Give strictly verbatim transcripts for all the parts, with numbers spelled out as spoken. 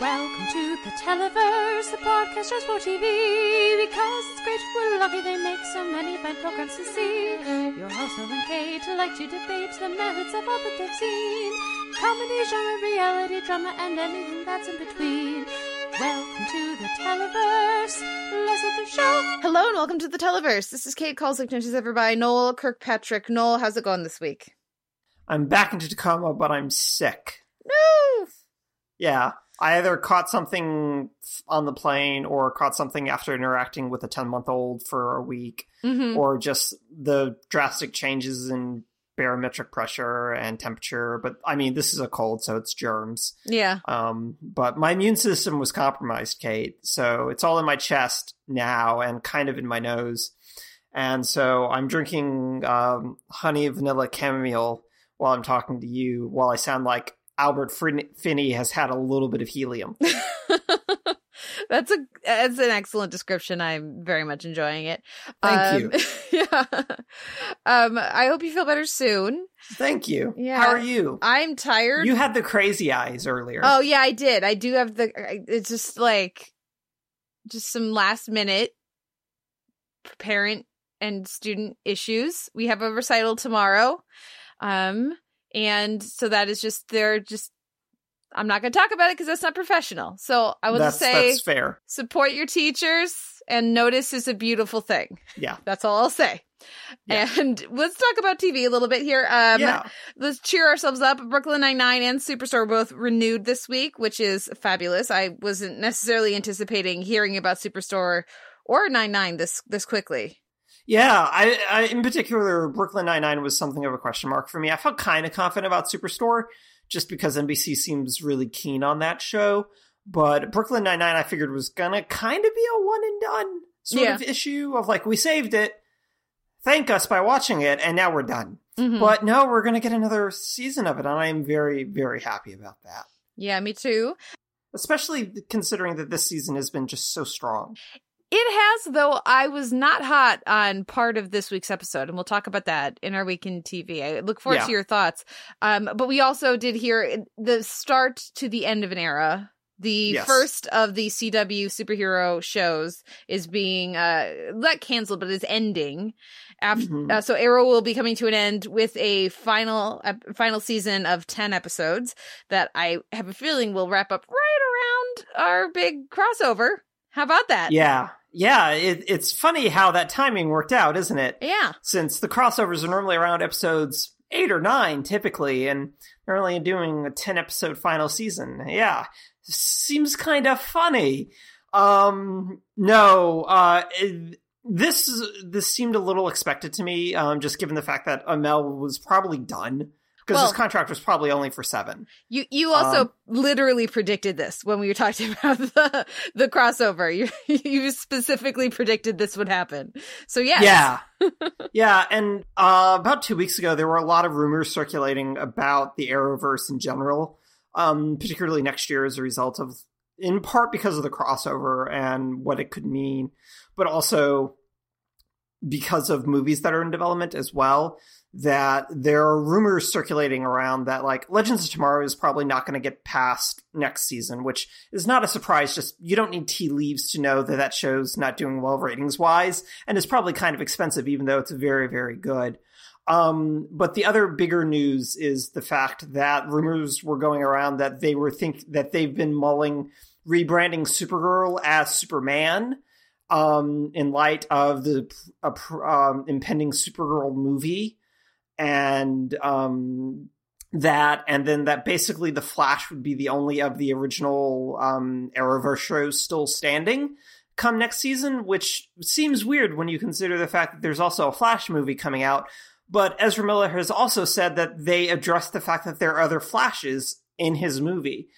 Welcome to the Televerse, the podcast just for T V, because it's great, we're lucky they make so many fine programs to see. Your host Noel and Kate like to debate the merits of all that they've seen. Comedy, genre, reality, drama, and anything that's in between. Welcome to the Televerse, let's let the show. Hello and welcome to the Televerse. This is Kate Kalsak, noticed ever by Noel Kirkpatrick. Noel, how's it going this week? I'm back into Tacoma, but I'm sick. No! Yeah. I either caught something on the plane or caught something after interacting with a ten-month-old for a week, mm-hmm. or just the drastic changes in barometric pressure and temperature. But, I mean, this is a cold, so it's germs. Yeah. Um, but my immune system was compromised, Kate, so it's all in my chest now and kind of in my nose. And so I'm drinking um, honey vanilla chamomile while I'm talking to you, while I sound like Albert Finney has had a little bit of helium. that's a that's an excellent description. I'm very much enjoying it. Thank um, you. Yeah. Um, I hope you feel better soon. Thank you. Yeah. How are you? I'm tired. You had the crazy eyes earlier. Oh yeah, I did. I do have the. It's just like, just some last minute parent and student issues. We have a recital tomorrow. Um. And so that is just, they're just, I'm not going to talk about it because that's not professional. So I will that's, just say, that's fair. Support your teachers and notice is a beautiful thing. Yeah. That's all I'll say. Yeah. And let's talk about T V a little bit here. Um, yeah. Let's cheer ourselves up. Brooklyn Nine-Nine and Superstore both renewed this week, which is fabulous. I wasn't necessarily anticipating hearing about Superstore or Nine-Nine this, this quickly. Yeah, I, I in particular, Brooklyn Nine-Nine was something of a question mark for me. I felt kind of confident about Superstore just because N B C seems really keen on that show. But Brooklyn Nine-Nine, I figured, was going to kind of be a one-and-done sort yeah. of issue of, like, we saved it, thank us by watching it, and now we're done. Mm-hmm. But no, we're going to get another season of it, and I am very, very happy about that. Yeah, me too. Especially considering that this season has been just so strong. It has, though I was not hot on part of this week's episode, and we'll talk about that in our Week in T V. I look forward yeah. to your thoughts. Um, but we also did hear the start to the end of an era. The yes. first of the C W superhero shows is being, uh, not canceled, but is ending. After, mm-hmm. uh, so Arrow will be coming to an end with a final uh, final season of ten episodes that I have a feeling will wrap up right around our big crossover. How about that? Yeah. Yeah, it, it's funny how that timing worked out, isn't it? Yeah. Since the crossovers are normally around episodes eight or nine, typically, and they're only doing a ten-episode final season. Yeah, seems kind of funny. Um, no, uh, this this seemed a little expected to me, um, just given the fact that Amel was probably done. Because well, his contract was probably only for seven. You you also um, literally predicted this when we were talking about the, the crossover. You you specifically predicted this would happen. So yes. Yeah. yeah. And uh, about two weeks ago, there were a lot of rumors circulating about the Arrowverse in general, um, particularly next year as a result of, in part because of the crossover and what it could mean, but also because of movies that are in development as well. That there are rumors circulating around that, like, Legends of Tomorrow is probably not going to get past next season, which is not a surprise. Just, you don't need tea leaves to know that that show's not doing well ratings-wise, and it's probably kind of expensive, even though it's very, very good. Um, but the other bigger news is the fact that rumors were going around that they were think that they've been mulling rebranding Supergirl as Superman, um, in light of the uh, um, impending Supergirl movie. And um, that, and then that basically the Flash would be the only of the original um, Arrowverse shows still standing come next season, which seems weird when you consider the fact that there's also a Flash movie coming out. But Ezra Miller has also said that they addressed the fact that there are other Flashes in his movie,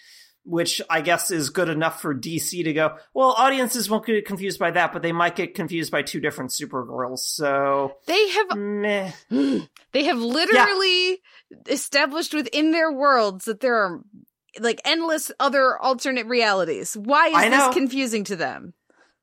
which I guess is good enough for D C to go, well, audiences won't get confused by that, but they might get confused by two different Supergirls. So they have... meh. They have literally yeah. established within their worlds that there are, like, endless other alternate realities. Why is this confusing to them?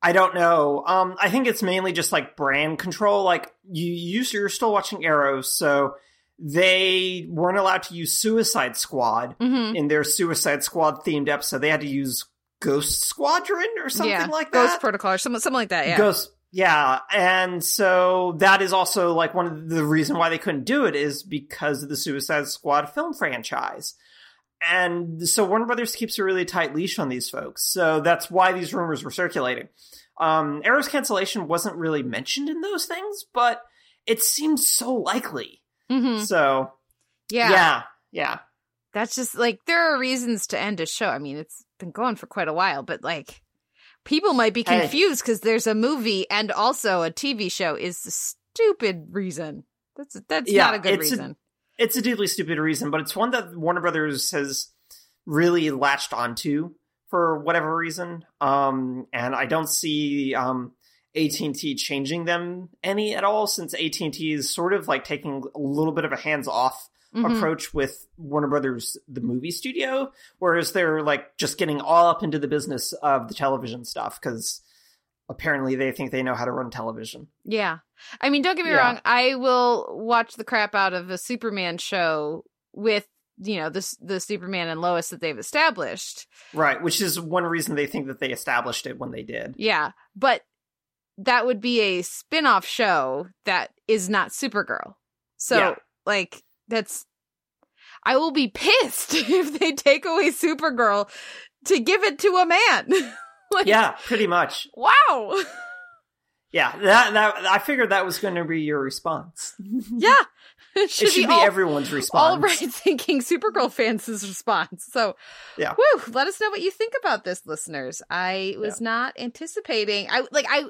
I don't know. Um, I think it's mainly just, like, brand control. Like, you, you, you're still watching Arrow, so they weren't allowed to use Suicide Squad mm-hmm. in their Suicide Squad-themed episode. They had to use Ghost Squadron or something yeah, like that. Ghost Protocol or something, something like that, yeah. Ghost, yeah. And so that is also, like, one of the reason why they couldn't do it is because of the Suicide Squad film franchise. And so Warner Brothers keeps a really tight leash on these folks. So that's why these rumors were circulating. Um, Arrow's cancellation wasn't really mentioned in those things, but it seemed so likely. Mm-hmm. So, yeah. Yeah, yeah. That's just, like, there are reasons to end a show. I mean, it's been going for quite a while, but, like, people might be confused because there's a movie and also a T V show is a stupid reason. That's that's yeah, not a good it's reason. A, it's a deeply stupid reason, but it's one that Warner Brothers has really latched onto for whatever reason. Um, and I don't see um, A T and T changing them any at all, since A T and T is sort of, like, taking a little bit of a hands-off Mm-hmm. approach with Warner Brothers, the movie studio, whereas they're, like, just getting all up into the business of the television stuff because apparently they think they know how to run television. Yeah. I mean, don't get me yeah. wrong. I will watch the crap out of a Superman show with, you know, the, the Superman and Lois that they've established. Right. Which is one reason they think that they established it when they did. Yeah. But that would be a spin-off show that is not Supergirl. So, yeah. like... That's, I will be pissed if they take away Supergirl to give it to a man. Like, yeah, pretty much. Wow. Yeah, that, that I figured that was going to be your response. Yeah. It should, it should be, be all, everyone's response. All right-thinking Supergirl fans' response. So, yeah. Woo, let us know what you think about this, listeners. I was yeah. not anticipating. I like I,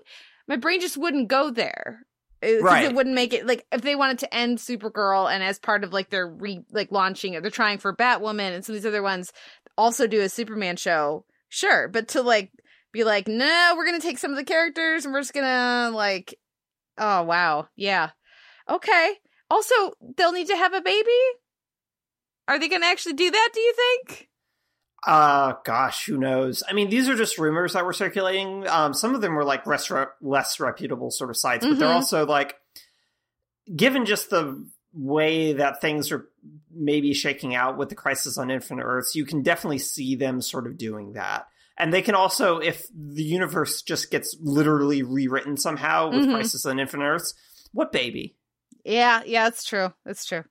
my brain just wouldn't go there. It, right. It wouldn't make it, like, if they wanted to end Supergirl and as part of, like, their re like launching it, they're trying for Batwoman and some of these other ones also do a Superman show, sure, but to, like, be like, no, we're gonna take some of the characters and we're just gonna, like, oh wow, yeah, okay. Also, they'll need to have a baby. Are they gonna actually do that, do you think? Uh, gosh, who knows? I mean, these are just rumors that were circulating. Um, some of them were, like, less, re- less reputable sort of sites, but mm-hmm. they're also, like, given just the way that things are maybe shaking out with the Crisis on Infinite Earths, you can definitely see them sort of doing that. And they can also, if the universe just gets literally rewritten somehow with mm-hmm. Crisis on Infinite Earths, what baby? Yeah, yeah, it's true. It's true.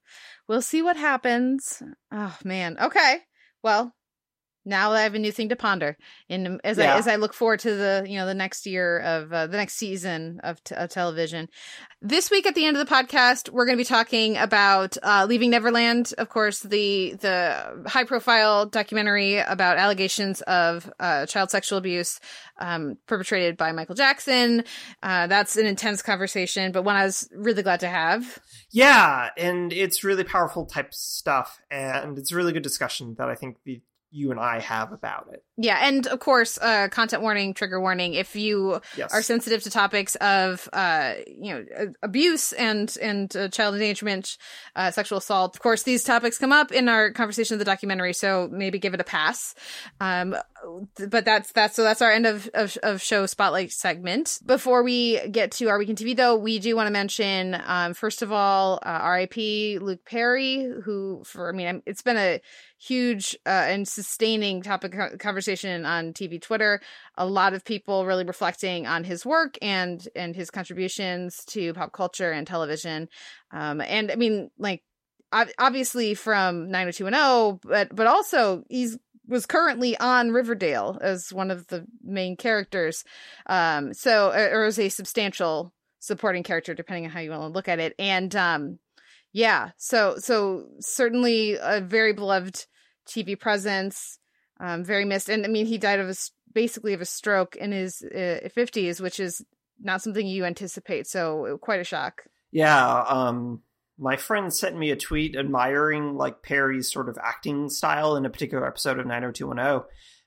We'll see what happens. Oh, man. Okay. Well, now I have a new thing to ponder, and as yeah. I as I look forward to the you know the next year of uh, the next season of, t- of television. This week at the end of the podcast, we're going to be talking about uh, Leaving Neverland, of course, the the high profile documentary about allegations of uh, child sexual abuse um, perpetrated by Michael Jackson. Uh, that's an intense conversation, but one I was really glad to have. Yeah, and it's really powerful type stuff, and it's a really good discussion that I think the. you and I have about it. Yeah, and of course, uh, content warning, trigger warning. If you yes. are sensitive to topics of, uh, you know, abuse and and uh, child endangerment, uh, sexual assault, of course, these topics come up in our conversation of the documentary. So maybe give it a pass. Um, but that's that's so that's our end of, of of show spotlight segment. Before we get to our week in T V, though, we do want to mention um, first of all, uh, R I P Luke Perry, who for I mean, it's been a huge uh, and sustaining topic conversation on T V Twitter. A lot of people really reflecting on his work and and his contributions to pop culture and television. Um, and I mean, like, obviously from nine oh two one oh, but but also he's was currently on Riverdale as one of the main characters. Um, so or as a substantial supporting character, depending on how you want to look at it. And um, yeah, so so certainly a very beloved T V presence, um, very missed. And I mean, he died of a, basically of a stroke in his uh, fifties, which is not something you anticipate. So quite a shock. Yeah. Um, my friend sent me a tweet admiring like Perry's sort of acting style in a particular episode of nine oh two one oh.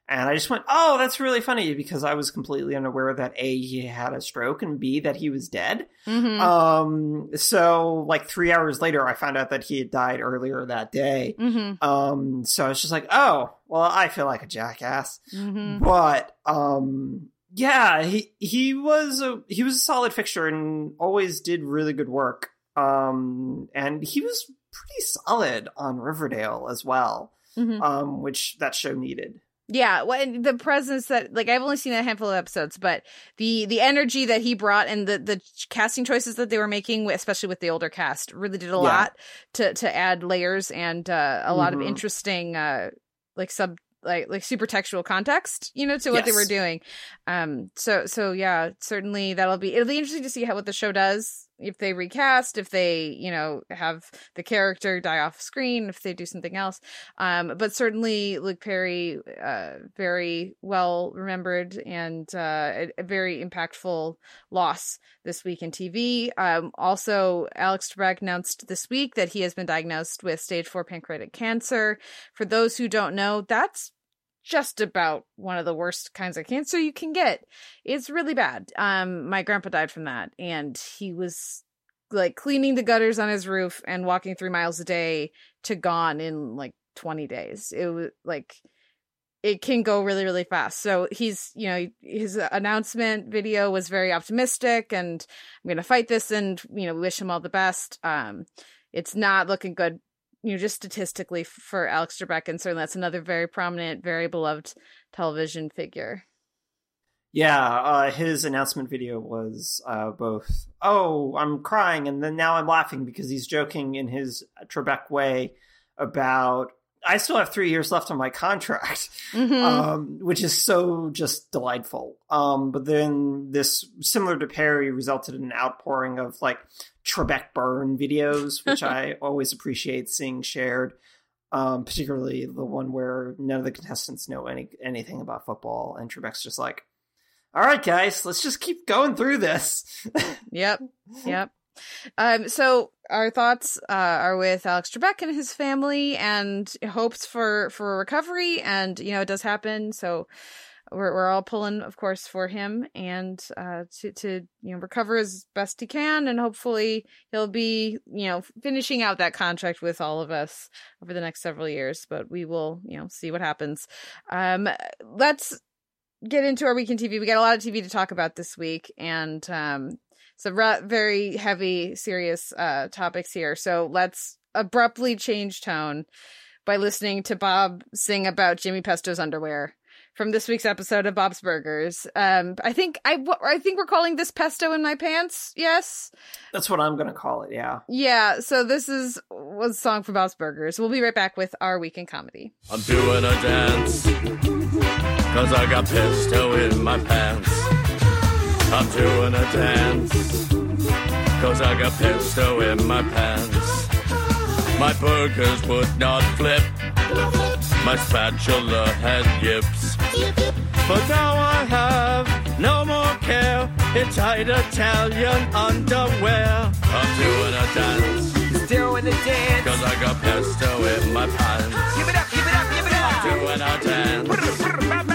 And I just went, oh, that's really funny, because I was completely unaware that A, he had a stroke, and B, that he was dead. Mm-hmm. Um, so, like, three hours later, I found out that he had died earlier that day. Mm-hmm. Um, so I was just like, oh, well, I feel like a jackass. Mm-hmm. But, um, yeah, he he was a, he was a solid fixture and always did really good work. Um, and he was pretty solid on Riverdale as well, mm-hmm. um, which that show needed. Yeah, well, and the presence that, like, I've only seen a handful of episodes, but the the energy that he brought and the, the casting choices that they were making, especially with the older cast, really did a yeah. lot to, to add layers and uh, a mm-hmm. lot of interesting, uh, like, sub like like supertextual context, you know, to what yes. they were doing. Um, so so yeah, certainly that'll be it'll be interesting to see how what the show does. If they recast, if they, you know, have the character die off screen, if they do something else. Um, but certainly Luke Perry, uh, very well remembered and uh, a, a very impactful loss this week in T V. Um, also, Alex Trebek announced this week that he has been diagnosed with stage four pancreatic cancer. For those who don't know, that's just about one of the worst kinds of cancer you can get. It's really bad. Um, my grandpa died from that, and he was like cleaning the gutters on his roof and walking three miles a day to gone in like twenty days. It was like, it can go really, really fast. So he's, you know, his announcement video was very optimistic and I'm going to fight this and, you know, wish him all the best. Um, it's not looking good, you know, just statistically for Alex Trebek, and certainly that's another very prominent, very beloved television figure. Yeah, uh, his announcement video was uh, both, oh, I'm crying, and then now I'm laughing because he's joking in his Trebek way about, I still have three years left on my contract, mm-hmm. um, which is so just delightful. Um, but then this, similar to Perry, resulted in an outpouring of like Trebek burn videos, which I always appreciate seeing shared, um, particularly the one where none of the contestants know any anything about football. And Trebek's just like, all right, guys, let's just keep going through this. Yep. Yep. Um, so our thoughts uh, are with Alex Trebek and his family and hopes for, for recovery. And, you know, it does happen. So we're we're all pulling, of course, for him and uh, to, to, you know, recover as best he can. And hopefully he'll be, you know, finishing out that contract with all of us over the next several years. But we will, you know, see what happens. Um, let's get into our week in T V. We got a lot of T V to talk about this week. And, um, it's a very heavy, serious uh, topics here. So let's abruptly change tone by listening to Bob sing about Jimmy Pesto's underwear from this week's episode of Bob's Burgers. Um, I think I, I think we're calling this Pesto in My Pants. Yes, that's what I'm going to call it. Yeah. Yeah. So this is a song from Bob's Burgers. We'll be right back with our week in comedy. I'm doing a dance because I got pesto in my pants. I'm doing a dance, cause I got pesto in my pants. My burgers would not flip, my spatula had yips. But now I have no more care, it's tight Italian underwear. I'm doing a dance, doing a dance, cause I got pesto in my pants. Give it up, give it up, give it up. I'm doing a dance.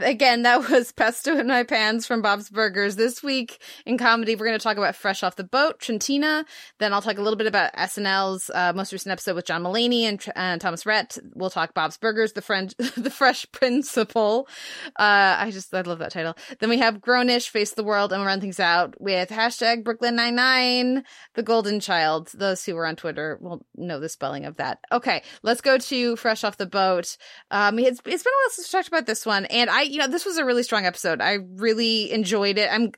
Again, that was Pesto in My Pants from Bob's Burgers. This week in comedy, we're going to talk about Fresh Off the Boat, Trentina. Then I'll talk a little bit about S N L's uh, most recent episode with John Mulaney and uh, Thomas Rhett. We'll talk Bob's Burgers, the friend, the Fresh Principal. Uh, I just, I love that title. Then we have Grownish, Face the World, and we'll run things out with hashtag Brooklyn Nine-Nine, the Golden Child. Those who are on Twitter will know the spelling of that. Okay, let's go to Fresh Off the Boat. Um, it's, it's been a while since we talked about this one, and I I, you know, this was a really strong episode. I really enjoyed it. I'm,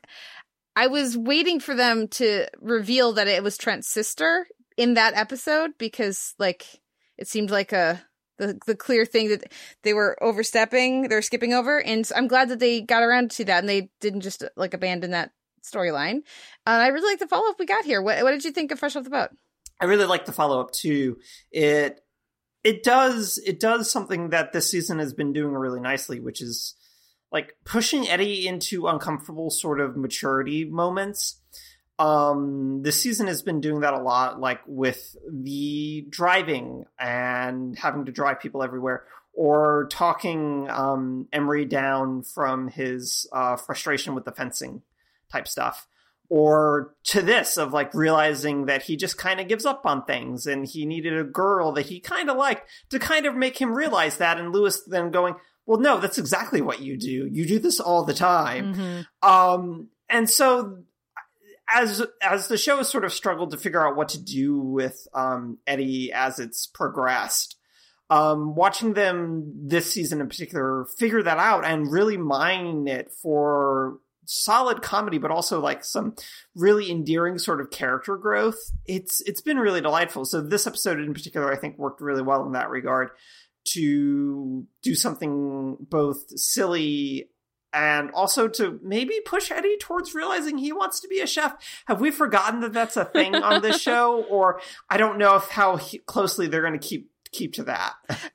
I was waiting for them to reveal that it was Trent's sister in that episode because, like, it seemed like a the, the clear thing that they were overstepping, they're skipping over, and I'm glad that they got around to that and they didn't just like abandon that storyline. Uh, I really like the follow up we got here. What what did you think of Fresh Off the Boat? I really like the follow up too. It. It does it does something that this season has been doing really nicely, which is like pushing Eddie into uncomfortable sort of maturity moments. Um, this season has been doing that a lot, like with the driving and having to drive people everywhere, or talking um, Emery down from his uh, frustration with the fencing type stuff. Or to this of like realizing that he just kind of gives up on things and he needed a girl that he kind of liked to kind of make him realize that. And Lewis then going, well, no, that's exactly what you do. You do this all the time. Mm-hmm. Um, and so as, as the show has sort of struggled to figure out what to do with um, Eddie as it's progressed, um, watching them this season in particular figure that out and really mine it for solid comedy, but also like some really endearing sort of character growth. It's it's been really delightful. So this episode in particular, I think, worked really well in that regard to do something both silly and also to maybe push Eddie towards realizing he wants to be a chef. Have we forgotten that that's a thing on this show? Or I don't know if how he, closely they're going to keep keep to that.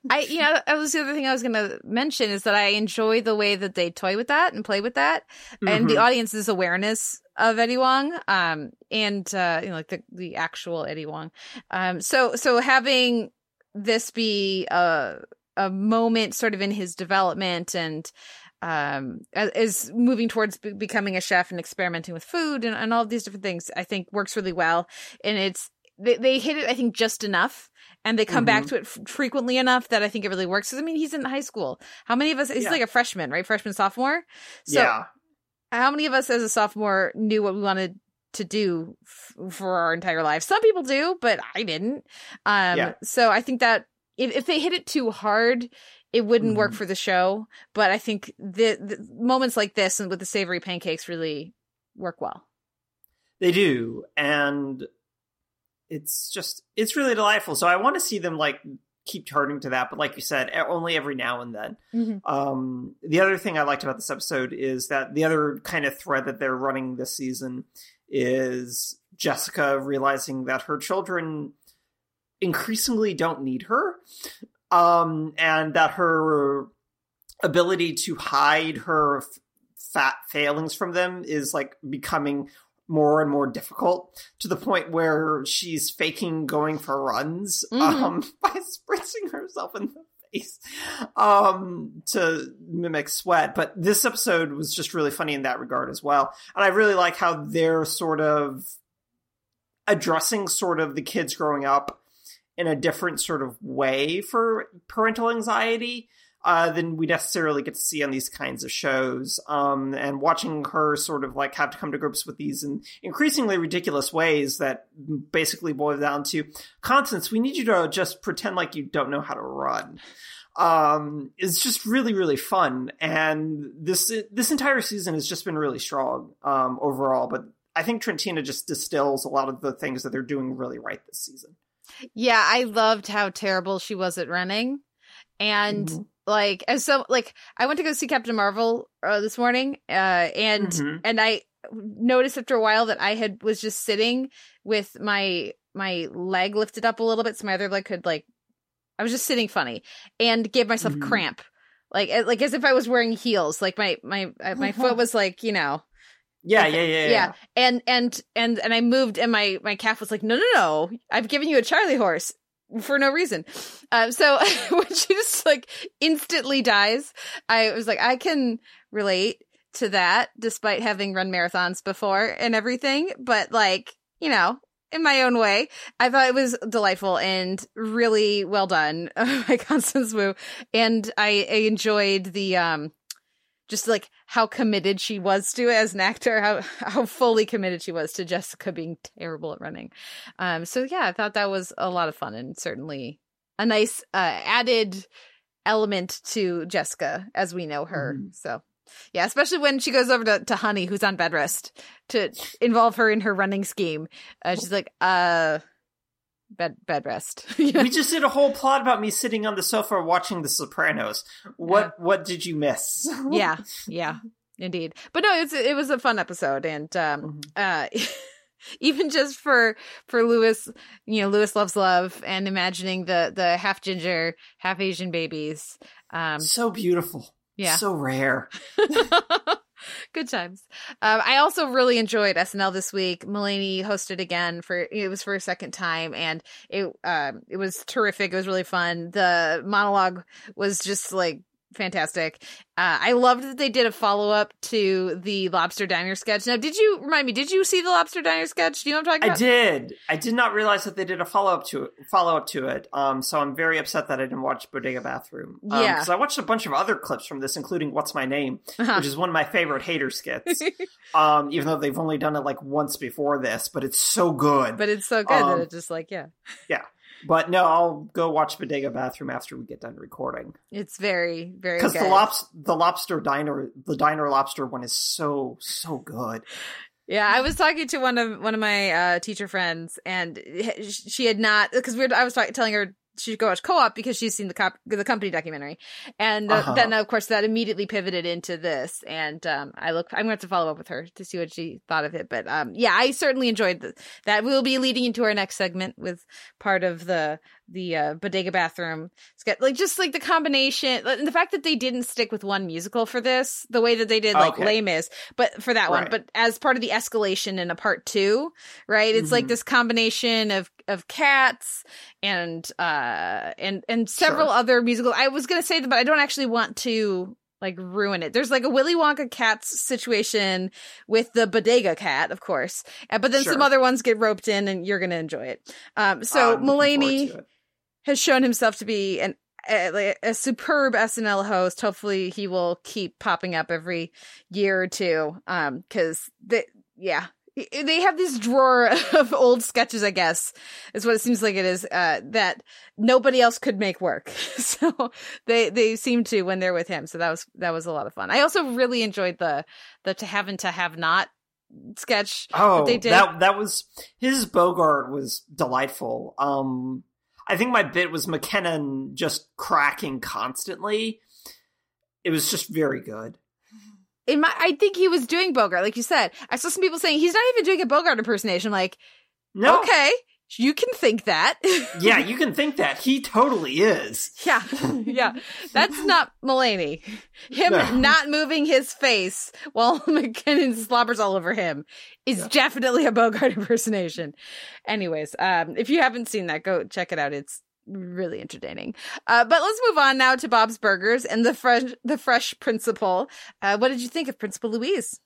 I, you know, that was the other thing I was going to mention is that I enjoy the way that they toy with that and play with that, mm-hmm. and the audience's awareness of Eddie Wong, um, and uh, you know, like the, the actual Eddie Wong. Um, so so having this be a a moment sort of in his development and. Um, is moving towards b- becoming a chef and experimenting with food and, and all of these different things, I think works really well. And it's, they, they hit it, I think, just enough. And they come mm-hmm. back to it f- frequently enough that I think it really works. Because, I mean, he's in high school. How many of us, he's yeah. like a freshman, right? Freshman, sophomore. So yeah. how many of us as a sophomore knew what we wanted to do f- for our entire life? Some people do, but I didn't. Um, yeah. So I think that if, if they hit it too hard, it wouldn't mm-hmm. work for the show, but I think the, the moments like this and with the savory pancakes really work well. They do, and it's just, it's really delightful. So I want to see them, like, keep turning to that, but like you said, only every now and then. Mm-hmm. Um, the other thing I liked about this episode is that the other kind of thread that they're running this season is Jessica realizing that her children increasingly don't need her. Um, and that her ability to hide her f- fat failings from them is like becoming more and more difficult to the point where she's faking going for runs, mm-hmm. um, by spritzing herself in the face, um, to mimic sweat. But this episode was just really funny in that regard as well. And I really like how they're sort of addressing sort of the kids growing up in a different sort of way for parental anxiety uh, than we necessarily get to see on these kinds of shows. Um, and watching her sort of like have to come to grips with these in increasingly ridiculous ways that basically boil down to, Constance, we need you to just pretend like you don't know how to run. Um, it's just really, really fun. And this, this entire season has just been really strong um, overall. But I think Trentina just distills a lot of the things that they're doing really right this season. Yeah, I loved how terrible she was at running, and mm-hmm. like as so like I went to go see Captain Marvel uh, this morning, uh, and mm-hmm. and I noticed after a while that I had was just sitting with my my leg lifted up a little bit, so my other leg could like I was just sitting funny and gave myself mm-hmm. cramp, like like as if I was wearing heels, like my my uh, my foot was like you know. Yeah, yeah, yeah, yeah. Yeah. And, and, and, and I moved and my, my calf was like, no, no, no, I've given you a Charlie horse for no reason. Um, so when she just like instantly dies, I was like, I can relate to that despite having run marathons before and everything. But like, you know, in my own way, I thought it was delightful and really well done by Constance Wu. And I, I enjoyed the, um, just like how committed she was to it as an actor, how how fully committed she was to Jessica being terrible at running. Um, so yeah, I thought that was a lot of fun and certainly a nice uh, added element to Jessica as we know her. Mm-hmm. So yeah, especially when she goes over to, to Honey, who's on bed rest, to involve her in her running scheme. Uh, she's like, uh... Bed bed rest. Yeah. We just did a whole plot about me sitting on the sofa watching The Sopranos. What yeah. what did you miss? yeah, yeah, indeed. But no, it's it was a fun episode, and um, mm-hmm. uh, even just for for Lewis, you know, Lewis loves love and imagining the the half ginger, half Asian babies. Um, so beautiful. Yeah, so rare. Good times. Um, I also really enjoyed S N L this week. Mulaney hosted again for it was for a second time, and it um, it was terrific. It was really fun. The monologue was just like fantastic. Uh, I loved that they did a follow up to the Lobster Diner sketch. Now, did you remind me? Did you see the Lobster Diner sketch? Do you know what I'm talking about? I did. I did not realize that they did a follow up to it, follow up to it. Um, so I'm very upset that I didn't watch Bodega Bathroom. Um, yeah, because I watched a bunch of other clips from this, including What's My Name, uh-huh. which is one of my favorite hater skits. um, even though they've only done it like once before this, but it's so good. But it's so good um, that it's just like yeah, yeah. But no, I'll go watch Bodega Bathroom after we get done recording. It's very, very good. Because the, lobs- the lobster diner, the diner lobster one is so, so good. Yeah, I was talking to one of one of my uh, teacher friends, and she had not, because we were, I was talk- telling her she should go watch Co-op because she's seen the cop- the company documentary, and uh, uh-huh. then of course that immediately pivoted into this. And um, I look, I'm going to have to follow up with her to see what she thought of it. But um, yeah, I certainly enjoyed the, that. We'll be leading into our next segment with part of the the uh, Bodega Bathroom. It's got like just like the combination, and the fact that they didn't stick with one musical for this, the way that they did like okay. Les Mis, but for that right. one, but as part of the escalation in a part two, right? It's mm-hmm. like this combination of of Cats and uh and and several sure. other musicals. I was gonna say that, but I don't actually want to like ruin it. There's like a Willy Wonka Cats situation with the Bodega Cat, of course, but then sure. some other ones get roped in, and you're gonna enjoy it. Um, so I'm Mulaney has shown himself to be an a, a superb S N L host. Hopefully, he will keep popping up every year or two. Um, because they, yeah, they have this drawer of old sketches, I guess, is what it seems like it is. Uh, that nobody else could make work, so they they seem to when they're with him. So that was that was a lot of fun. I also really enjoyed the the to have and to have not sketch. Oh, that they did. That that was his Bogart was delightful. Um. I think my bit was McKinnon just cracking constantly. It was just very good. In my, I think he was doing Bogart, like you said. I saw some people saying he's not even doing a Bogart impersonation. I'm like, no. Okay, you can think that. Yeah, you can think that. He totally is. Yeah, yeah. That's not Mulaney. Him no. not moving his face while McKinnon slobbers all over him is yeah. definitely a Bogart impersonation. Anyways, um, if you haven't seen that, go check it out. It's really entertaining. Uh, but let's move on now to Bob's Burgers and the fresh, the fresh Principal. Uh, what did you think of Principal Louise?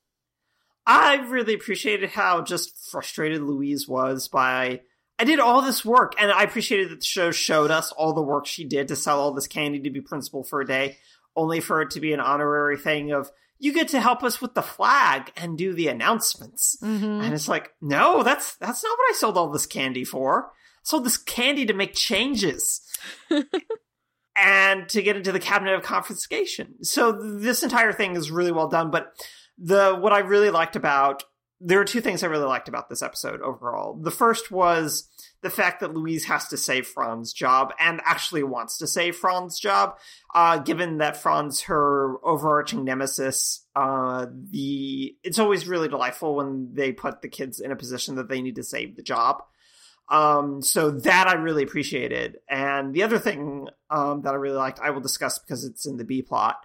I really appreciated how just frustrated Louise was by... I did all this work, and I appreciated that the show showed us all the work she did to sell all this candy to be principal for a day, only for it to be an honorary thing of, you get to help us with the flag and do the announcements. Mm-hmm. And it's like, no, that's that's not what I sold all this candy for. I sold this candy to make changes and to get into the cabinet of confiscation. So this entire thing is really well done, but the what I really liked about There are two things I really liked about this episode overall. The first was the fact that Louise has to save Franz's job and actually wants to save Franz's job, uh, given that Franz, her overarching nemesis, uh, the it's always really delightful when they put the kids in a position that they need to save the job. Um, so that I really appreciated. And the other thing um, that I really liked, I will discuss because it's in the B plot.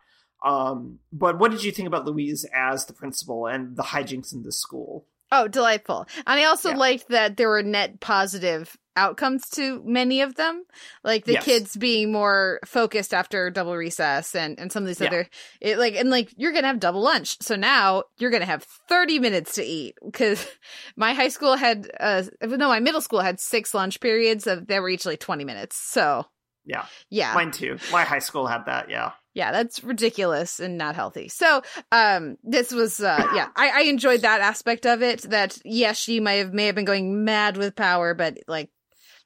Um, but what did you think about Louise as the principal and the hijinks in this school? Oh, delightful. And I also yeah. liked that there were net positive outcomes to many of them, like the yes. kids being more focused after double recess and, and some of these yeah. other it like and like you're going to have double lunch. So now you're going to have thirty minutes to eat because my high school had uh, no, my middle school had six lunch periods of that were each like twenty minutes. So, yeah. Yeah. Mine too. My high school had that. Yeah. Yeah, that's ridiculous and not healthy. So um, this was, uh, yeah, I, I enjoyed that aspect of it. That, yes, she may have, may have been going mad with power, but, like,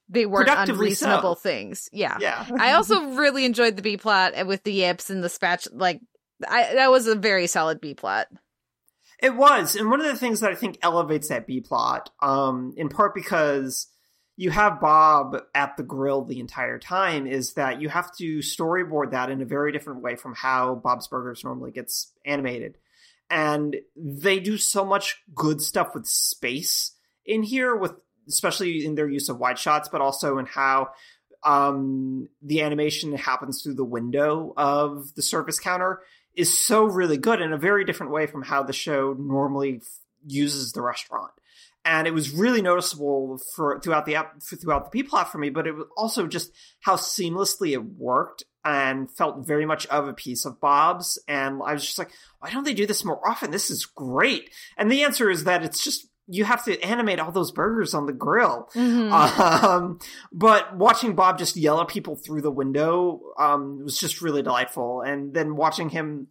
they weren't unreasonable so. things. Yeah. yeah. I also really enjoyed the B-plot with the yips and the spatula. Like, I, that was a very solid B-plot. It was. And one of the things that I think elevates that B-plot, um, in part because... you have Bob at the grill the entire time is that you have to storyboard that in a very different way from how Bob's Burgers normally gets animated. And they do so much good stuff with space in here, with especially in their use of wide shots, but also in how um, the animation happens through the window of the service counter is so really good in a very different way from how the show normally f- uses the restaurant. And it was really noticeable for throughout the for, throughout the B-plot for me, but it was also just how seamlessly it worked and felt very much of a piece of Bob's. And I was just like, why don't they do this more often? This is great. And the answer is that it's just you have to animate all those burgers on the grill. Mm-hmm. Um, but watching Bob just yell at people through the window um, was just really delightful. And then watching him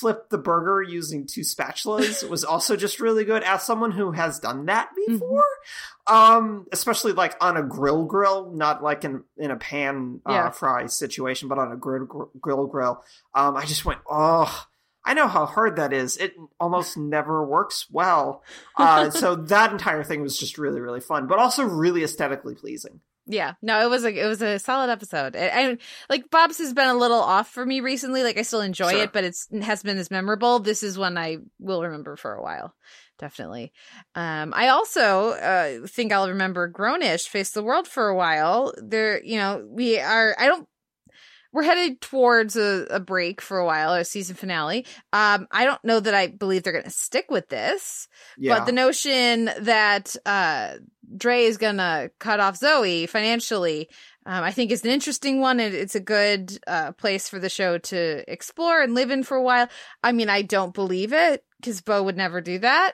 flip the burger using two spatulas was also just really good. As someone who has done that before, Um, especially like on a grill grill, not like in, in a pan uh, yeah. fry situation, but on a grill grill grill. Um, I just went, oh, I know how hard that is. It almost never works well. Uh, so that entire thing was just really, really fun, but also really aesthetically pleasing. Yeah, no, it was a it was a solid episode. And like Bob's has been a little off for me recently. Like I still enjoy sure. it, but it's it hasn't been as memorable. This is one I will remember for a while, definitely. Um, I also uh, think I'll remember Grownish Face the World for a while. There, you know, we are. I don't. We're headed towards a, a break for a while, a season finale. Um, I don't know that I believe they're going to stick with this, yeah. but the notion that uh, Dre is going to cut off Zoe financially, um, I think is an interesting one. And it's a good uh, place for the show to explore and live in for a while. I mean, I don't believe it because Bo would never do that.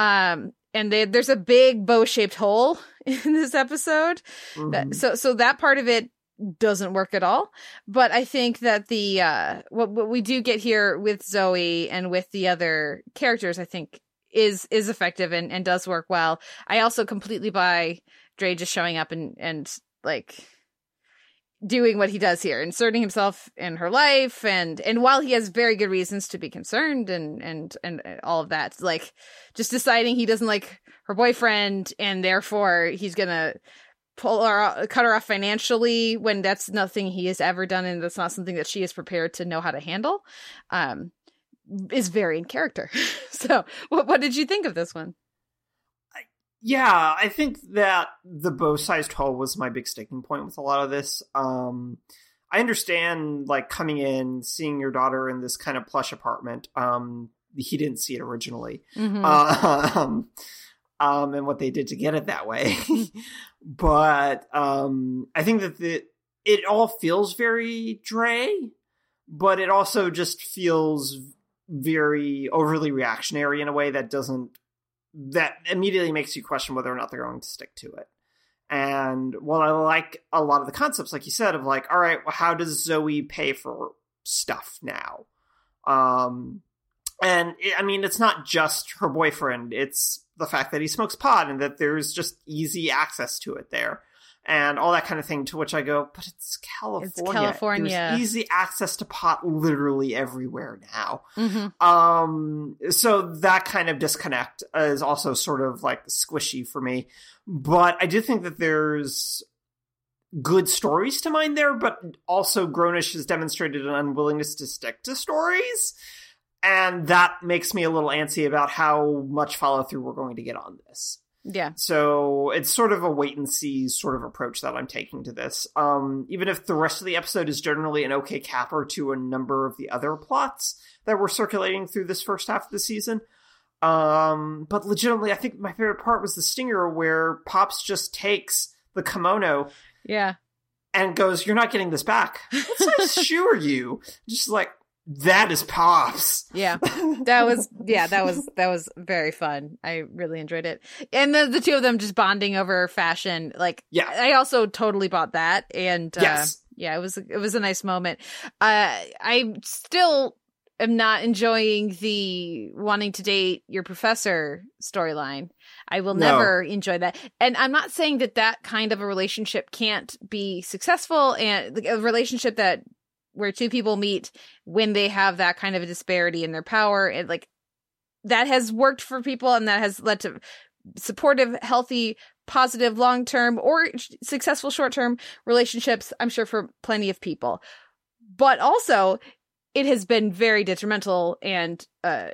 Um, and they, there's a big Bo-shaped hole in this episode. Mm-hmm. That, so, so that part of it doesn't work at all, but I think that the uh what, what we do get here with Zoe and with the other characters I think is is effective and, and does work well. I also completely buy Dre just showing up and and like doing what he does here, inserting himself in her life, and and while he has very good reasons to be concerned and and and all of that, like just deciding he doesn't like her boyfriend and therefore he's gonna pull her, cut her off financially when that's nothing he has ever done and that's not something that she is prepared to know how to handle, um, is very in character. So what, what did you think of this one? I, yeah, I think that the bow-sized hole was my big sticking point with a lot of this. Um, I understand like coming in, seeing your daughter in this kind of plush apartment. Um, he didn't see it originally. Mm-hmm. Uh, um, Um, and what they did to get it that way. But um, I think that the, it all feels very Dre, but it also just feels very overly reactionary in a way that doesn't, that immediately makes you question whether or not they're going to stick to it. And while I like a lot of the concepts, like you said, of like, all right, well, how does Zoe pay for stuff now? Um, and it, I mean, it's not just her boyfriend, it's the fact that he smokes pot and that there's just easy access to it there and all that kind of thing, to which I go, but it's California. It's California. There's easy access to pot literally everywhere now. Mm-hmm. Um, so that kind of disconnect is also sort of like squishy for me, but I do think that there's good stories to mine there, but also Grownish has demonstrated an unwillingness to stick to stories. And that makes me a little antsy about how much follow through we're going to get on this. Yeah. So it's sort of a wait and see sort of approach that I'm taking to this. Um, even if the rest of the episode is generally an okay capper to a number of the other plots that were circulating through this first half of the season. Um, but legitimately, I think my favorite part was the stinger where Pops just takes the kimono. Yeah. And goes, "You're not getting this back. What size shoe are you?" Just like, that is Pops. Yeah, that was yeah, that was that was very fun. I really enjoyed it, and the the two of them just bonding over fashion. Like, yeah, I also totally bought that, and yes, uh, yeah, it was it was a nice moment. Uh, I still am not enjoying the wanting to date your professor storyline. I will no. never enjoy that, and I'm not saying that that kind of a relationship can't be successful, and like, a relationship that. Where two people meet when they have that kind of a disparity in their power. And like that has worked for people and that has led to supportive, healthy, positive, long-term or successful short-term relationships, I'm sure, for plenty of people. But also it has been very detrimental and uh,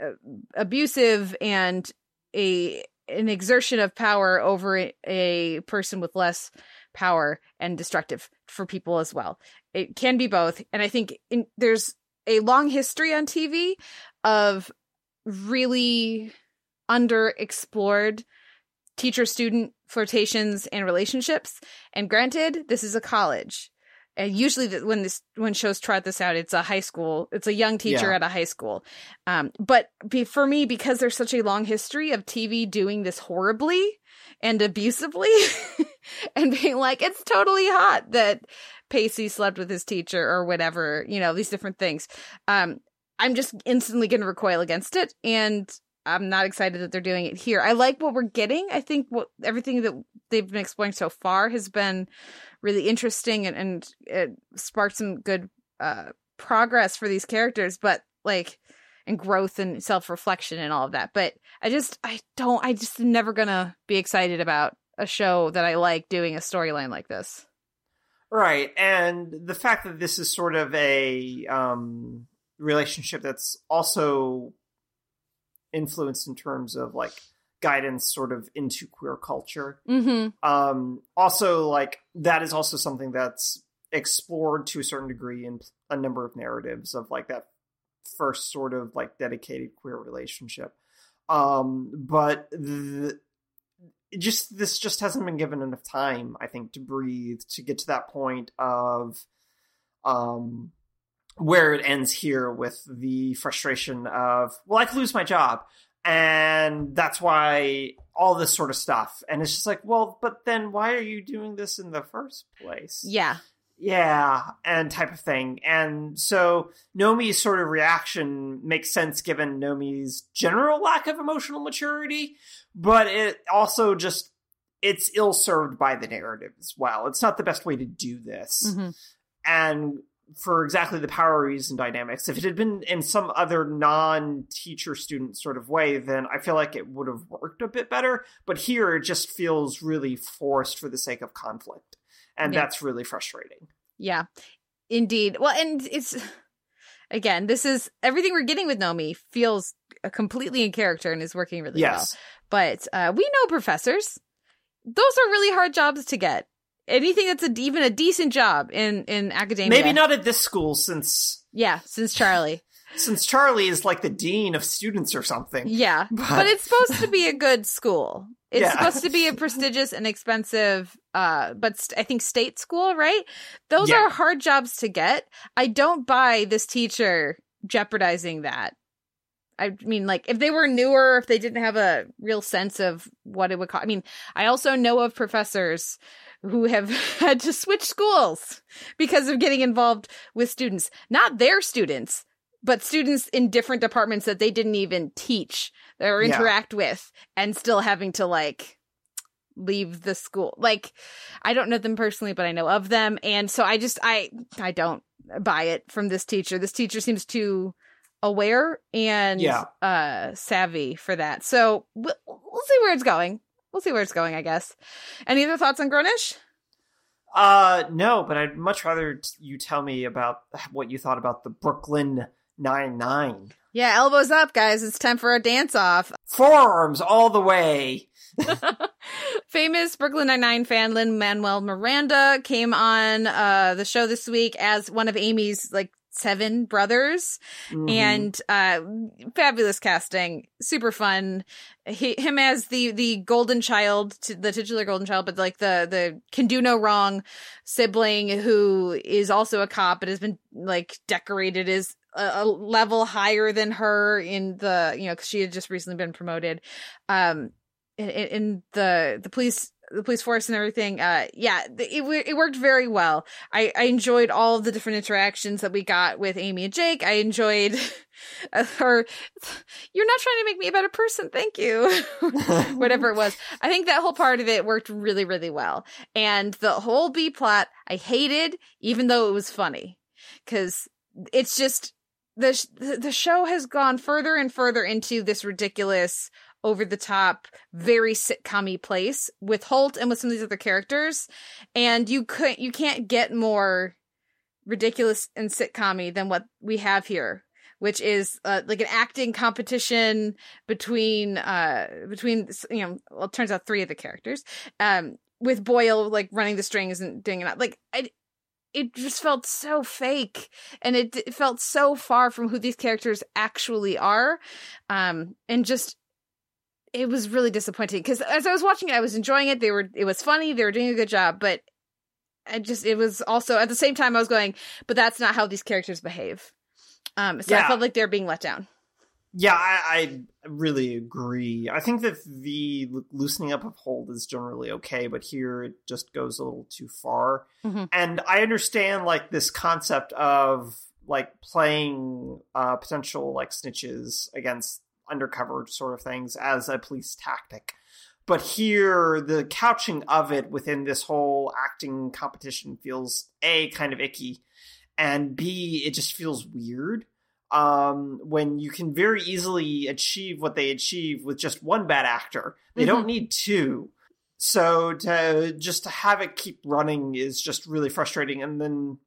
uh, abusive and a an exertion of power over a person with less power and destructive for people as well. It can be both. And I think in, there's a long history on T V of really underexplored teacher-student flirtations and relationships. And granted, this is a college. And usually the, when this when shows trot this out, it's a high school. It's a young teacher yeah. at a high school. Um, but be, for me, because there's such a long history of T V doing this horribly and abusively and being like, it's totally hot that Pacey slept with his teacher or whatever, you know, these different things. Um, I'm just instantly going to recoil against it. And I'm not excited that they're doing it here. I like what we're getting. I think what everything that they've been exploring so far has been really interesting and, and it sparked some good uh, progress for these characters, but like, and growth and self-reflection and all of that. But I just, I don't, I just am never going to be excited about a show that I like doing a storyline like this. Right. And the fact that this is sort of a um, relationship that's also influenced in terms of like guidance sort of into queer culture. Mm-hmm. Um, also, like, that is also something that's explored to a certain degree in a number of narratives of like that first sort of like dedicated queer relationship. Um, but the, just this just hasn't been given enough time, I think, to breathe, to get to that point of um, where it ends here with the frustration of, well, I could lose my job. And that's why all this sort of stuff. And it's just like, well, but then why are you doing this in the first place? Yeah. Yeah, and type of thing. And so Nomi's sort of reaction makes sense given Nomi's general lack of emotional maturity, but it also just, it's ill-served by the narrative as well. It's not the best way to do this. Mm-hmm. And for exactly the power reason dynamics, if it had been in some other non-teacher-student sort of way, then I feel like it would have worked a bit better. But here, it just feels really forced for the sake of conflict. And yeah. That's really frustrating. Yeah, indeed. Well, and it's, again, this is, everything we're getting with Nomi feels completely in character and is working really yes. well. But uh, we know professors. Those are really hard jobs to get. Anything that's a, even a decent job in, in academia. Maybe not at this school since... Yeah, since Charlie. Since Charlie is like the dean of students or something. Yeah, but, but it's supposed to be a good school. It's yeah. supposed to be a prestigious and expensive, uh, but st- I think state school, right? Those yeah. are hard jobs to get. I don't buy this teacher jeopardizing that. I mean, like, if they were newer, if they didn't have a real sense of what it would cost. I mean, I also know of professors who have had to switch schools because of getting involved with students. Not their students, but students in different departments that they didn't even teach or interact yeah. with, and still having to like leave the school. Like, I don't know them personally, but I know of them. And so I just, I, I don't buy it from this teacher. This teacher seems too aware and yeah. uh, savvy for that. So we'll, we'll see where it's going. We'll see where it's going, I guess. Any other thoughts on Grownish? Uh, no, but I'd much rather t- you tell me about what you thought about the Brooklyn Nine-Nine. Yeah, elbows up, guys. It's time for a dance-off. Forearms all the way. Famous Brooklyn Nine-Nine fan Lin-Manuel Miranda came on uh, the show this week as one of Amy's, like, seven brothers. Mm-hmm. And uh, fabulous casting. Super fun. He, him as the, the golden child, t- the titular golden child, but like the, the can do no wrong sibling who is also a cop but has been, like, decorated as a level higher than her in the, you know, because she had just recently been promoted um in, in the the police the police force and everything. Uh yeah, it it worked very well. I, I enjoyed all of the different interactions that we got with Amy and Jake. I enjoyed her, "You're not trying to make me a better person, thank you." Whatever it was. I think that whole part of it worked really, really well. And the whole B plot I hated, even though it was funny. Because it's just, The the show has gone further and further into this ridiculous, over-the-top, very sitcom-y place with Holt and with some of these other characters. And you could, you can't get more ridiculous and sitcom-y than what we have here, which is uh, like an acting competition between, uh, between you know, well, it turns out three of the characters, um, with Boyle, like, running the strings and doing it. Like, I... It just felt so fake, and it, it felt so far from who these characters actually are. Um, and just, it was really disappointing because as I was watching it, I was enjoying it. They were, it was funny. They were doing a good job, but I just, it was also at the same time I was going, but that's not how these characters behave. Um, so yeah. I felt like they were being let down. Yeah, I, I really agree. I think that the loosening up of Hold is generally okay, but here it just goes a little too far. Mm-hmm. And I understand, like, this concept of, like, playing uh, potential, like, snitches against undercover sort of things as a police tactic. But here, the couching of it within this whole acting competition feels, A, kind of icky, and B, it just feels weird. Um, when you can very easily achieve what they achieve with just one bad actor. They mm-hmm. don't need two. So to just to have it keep running is just really frustrating. And then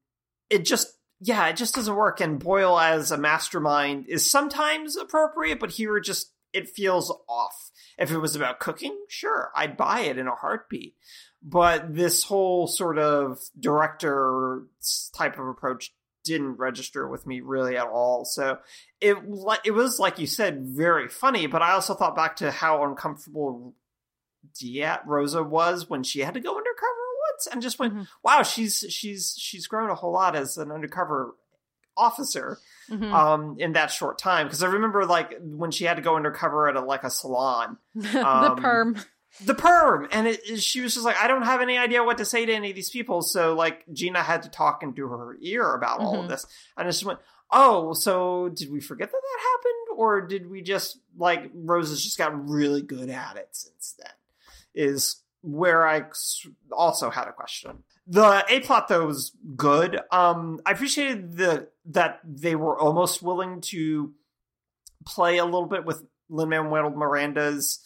it just, yeah, it just doesn't work. And Boyle as a mastermind is sometimes appropriate, but here it just, it feels off. If it was about cooking, sure, I'd buy it in a heartbeat. But this whole sort of director type of approach didn't register with me really at all. So it it was, like you said, very funny, but I also thought back to how uncomfortable Diet Rosa was when she had to go undercover once and just went, mm-hmm. wow, she's she's she's grown a whole lot as an undercover officer mm-hmm. um in that short time, because I remember like when she had to go undercover at a like a salon um, the perm the perm and it, it, she was just like, I don't have any idea what to say to any of these people, so like Gina had to talk into her ear about mm-hmm. all of this, and I just went, oh, so did we forget that that happened, or did we just like Rose's just gotten really good at it since then, is where I also had a question. The A plot though was good. Um, I appreciated the that they were almost willing to play a little bit with Lin-Manuel Miranda's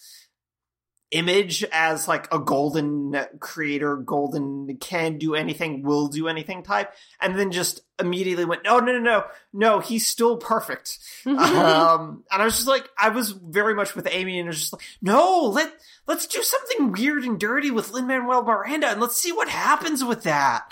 image as like a golden creator, golden can do anything, will do anything type, and then just immediately went, no, no, no, no, no, he's still perfect. um, and I was just like, I was very much with Amy, and I was just like, no, let, let's do something weird and dirty with Lin-Manuel Miranda, and let's see what happens with that.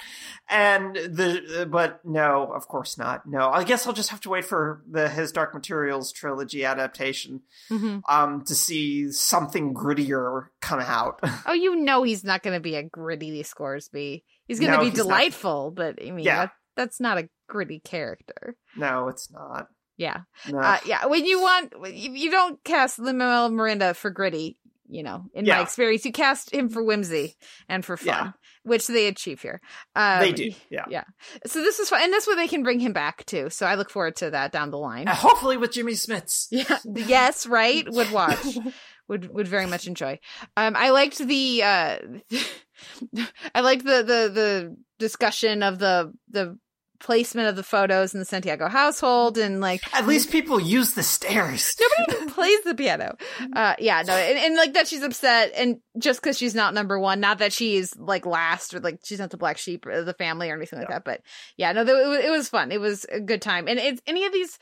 And the, but no, of course not. No, I guess I'll just have to wait for the His Dark Materials trilogy adaptation mm-hmm. um, to see something grittier come out. Oh, you know he's not going to be a gritty Scoresby. He's going to no, be delightful, not. But I mean, yeah. that's, that's not a gritty character. No, it's not. Yeah. No. Uh, yeah, when you want, you don't cast Lin-Manuel Miranda for gritty, you know, in yeah. my experience, you cast him for whimsy and for fun. Yeah. Which they achieve here. Um, they do, yeah. yeah. So this is fun. And that's what they can bring him back to. So I look forward to that down the line. Uh, hopefully with Jimmy Smits. Yeah. Yes, right? Would watch. would would very much enjoy. Um, I liked the... Uh, I liked the, the, the discussion of the the... placement of the photos in the Santiago household, and like at least people use the stairs. Nobody plays the piano. Uh yeah, no, and, and like that she's upset, and just because she's not number one, not that she's like last or like she's not the black sheep of the family or anything like yeah. that, but yeah, no, it, it was fun. It was a good time, and it's any of these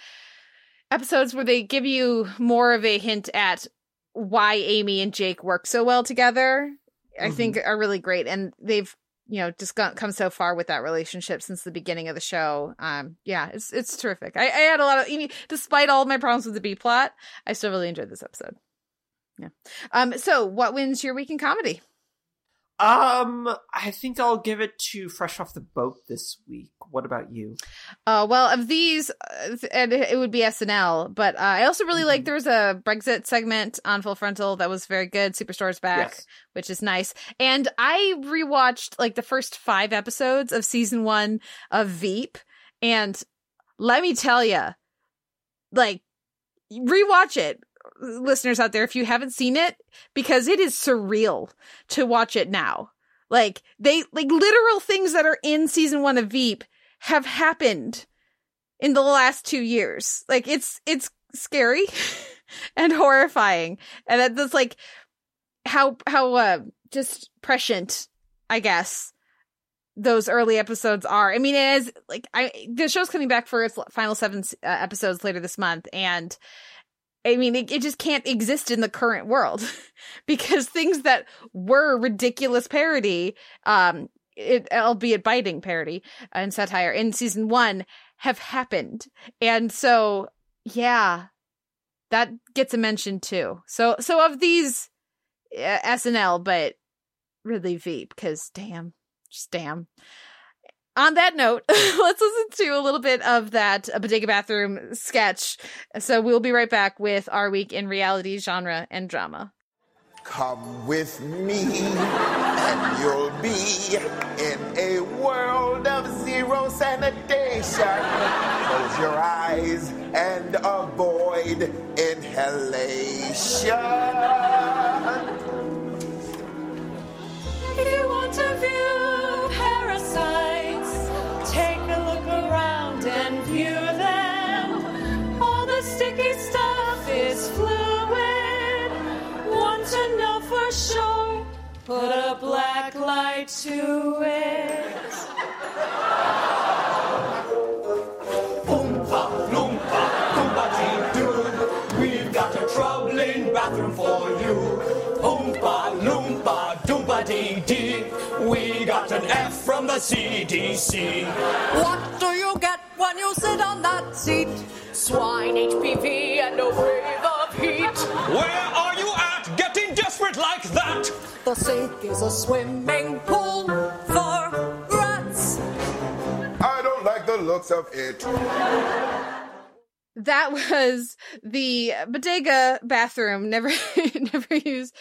episodes where they give you more of a hint at why Amy and Jake work so well together. Mm-hmm. I think are really great, and they've. You know, just got, come so far with that relationship since the beginning of the show. Um, yeah, it's it's terrific. I, I had a lot of, despite all of my problems with the B plot, I still really enjoyed this episode. Yeah. Um. So, what wins your week in comedy? Um, I think I'll give it to Fresh Off the Boat this week. What about you? Uh, well, of these, uh, and it would be S N L, but uh, I also really mm-hmm. like there was a Brexit segment on Full Frontal that was very good. Superstore's back, yes. which is nice. And I rewatched like the first five episodes of season one of Veep, and let me tell you, like, rewatch it. Listeners out there, if you haven't seen it, because it is surreal to watch it now. Like they like literal things that are in season one of Veep have happened in the last two years. Like it's it's scary and horrifying, and that's like how how uh, just prescient, I guess, those early episodes are. I mean, it is like I the show's coming back for its final seven uh, episodes later this month, and. I mean, it, it just can't exist in the current world because things that were ridiculous parody, um, it, albeit biting parody and satire in season one have happened. And so, yeah, that gets a mention too. So, so of these uh, S N L, but really Veep, because damn, just damn. On that note, let's listen to a little bit of that Bodega Bathroom sketch. So we'll be right back with our week in reality, genre, and drama. Come with me, and you'll be in a world of zero sanitation. Close your eyes and avoid inhalation. exhalation. If you want to view parasites, take a look around and view them. All the sticky stuff is fluid. Want to know for sure? Put a black light to it. Troubling bathroom for you. Oompa loompa doompa dee dee. We got an F from the C D C. What do you get when you sit on that seat? Swine, H P V, and a wave of heat. Where are you at? Getting desperate like that? The sink is a swimming pool for rats. I don't like the looks of it. That was the bodega bathroom. Never, never use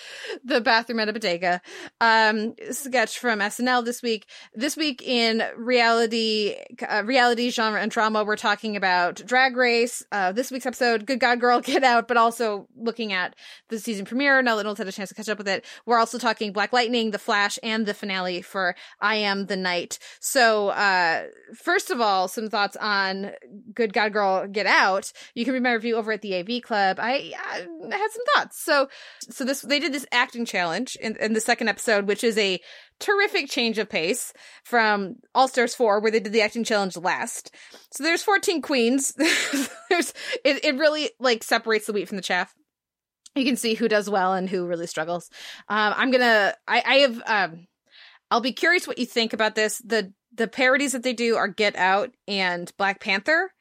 the bathroom at a bodega. Um, sketch from S N L this week. This week in reality, uh, reality genre and trauma, we're talking about Drag Race. Uh, this week's episode, Good God Girl, Get Out, but also looking at the season premiere. Now that Noel's had a chance to catch up with it, we're also talking Black Lightning, The Flash, and the finale for I Am the Night. So, uh, first of all, some thoughts on Good God Girl, Get Out. You can read my review over at the A V Club. I, I had some thoughts. So, so this they did this acting challenge in, in the second episode, which is a terrific change of pace from All Stars four, where they did the acting challenge last. So there's fourteen queens. there's it, it really like separates the wheat from the chaff. You can see who does well and who really struggles. Um, I'm gonna. I, I have. Um, I'll be curious what you think about this. the The parodies that they do are Get Out and Black Panther.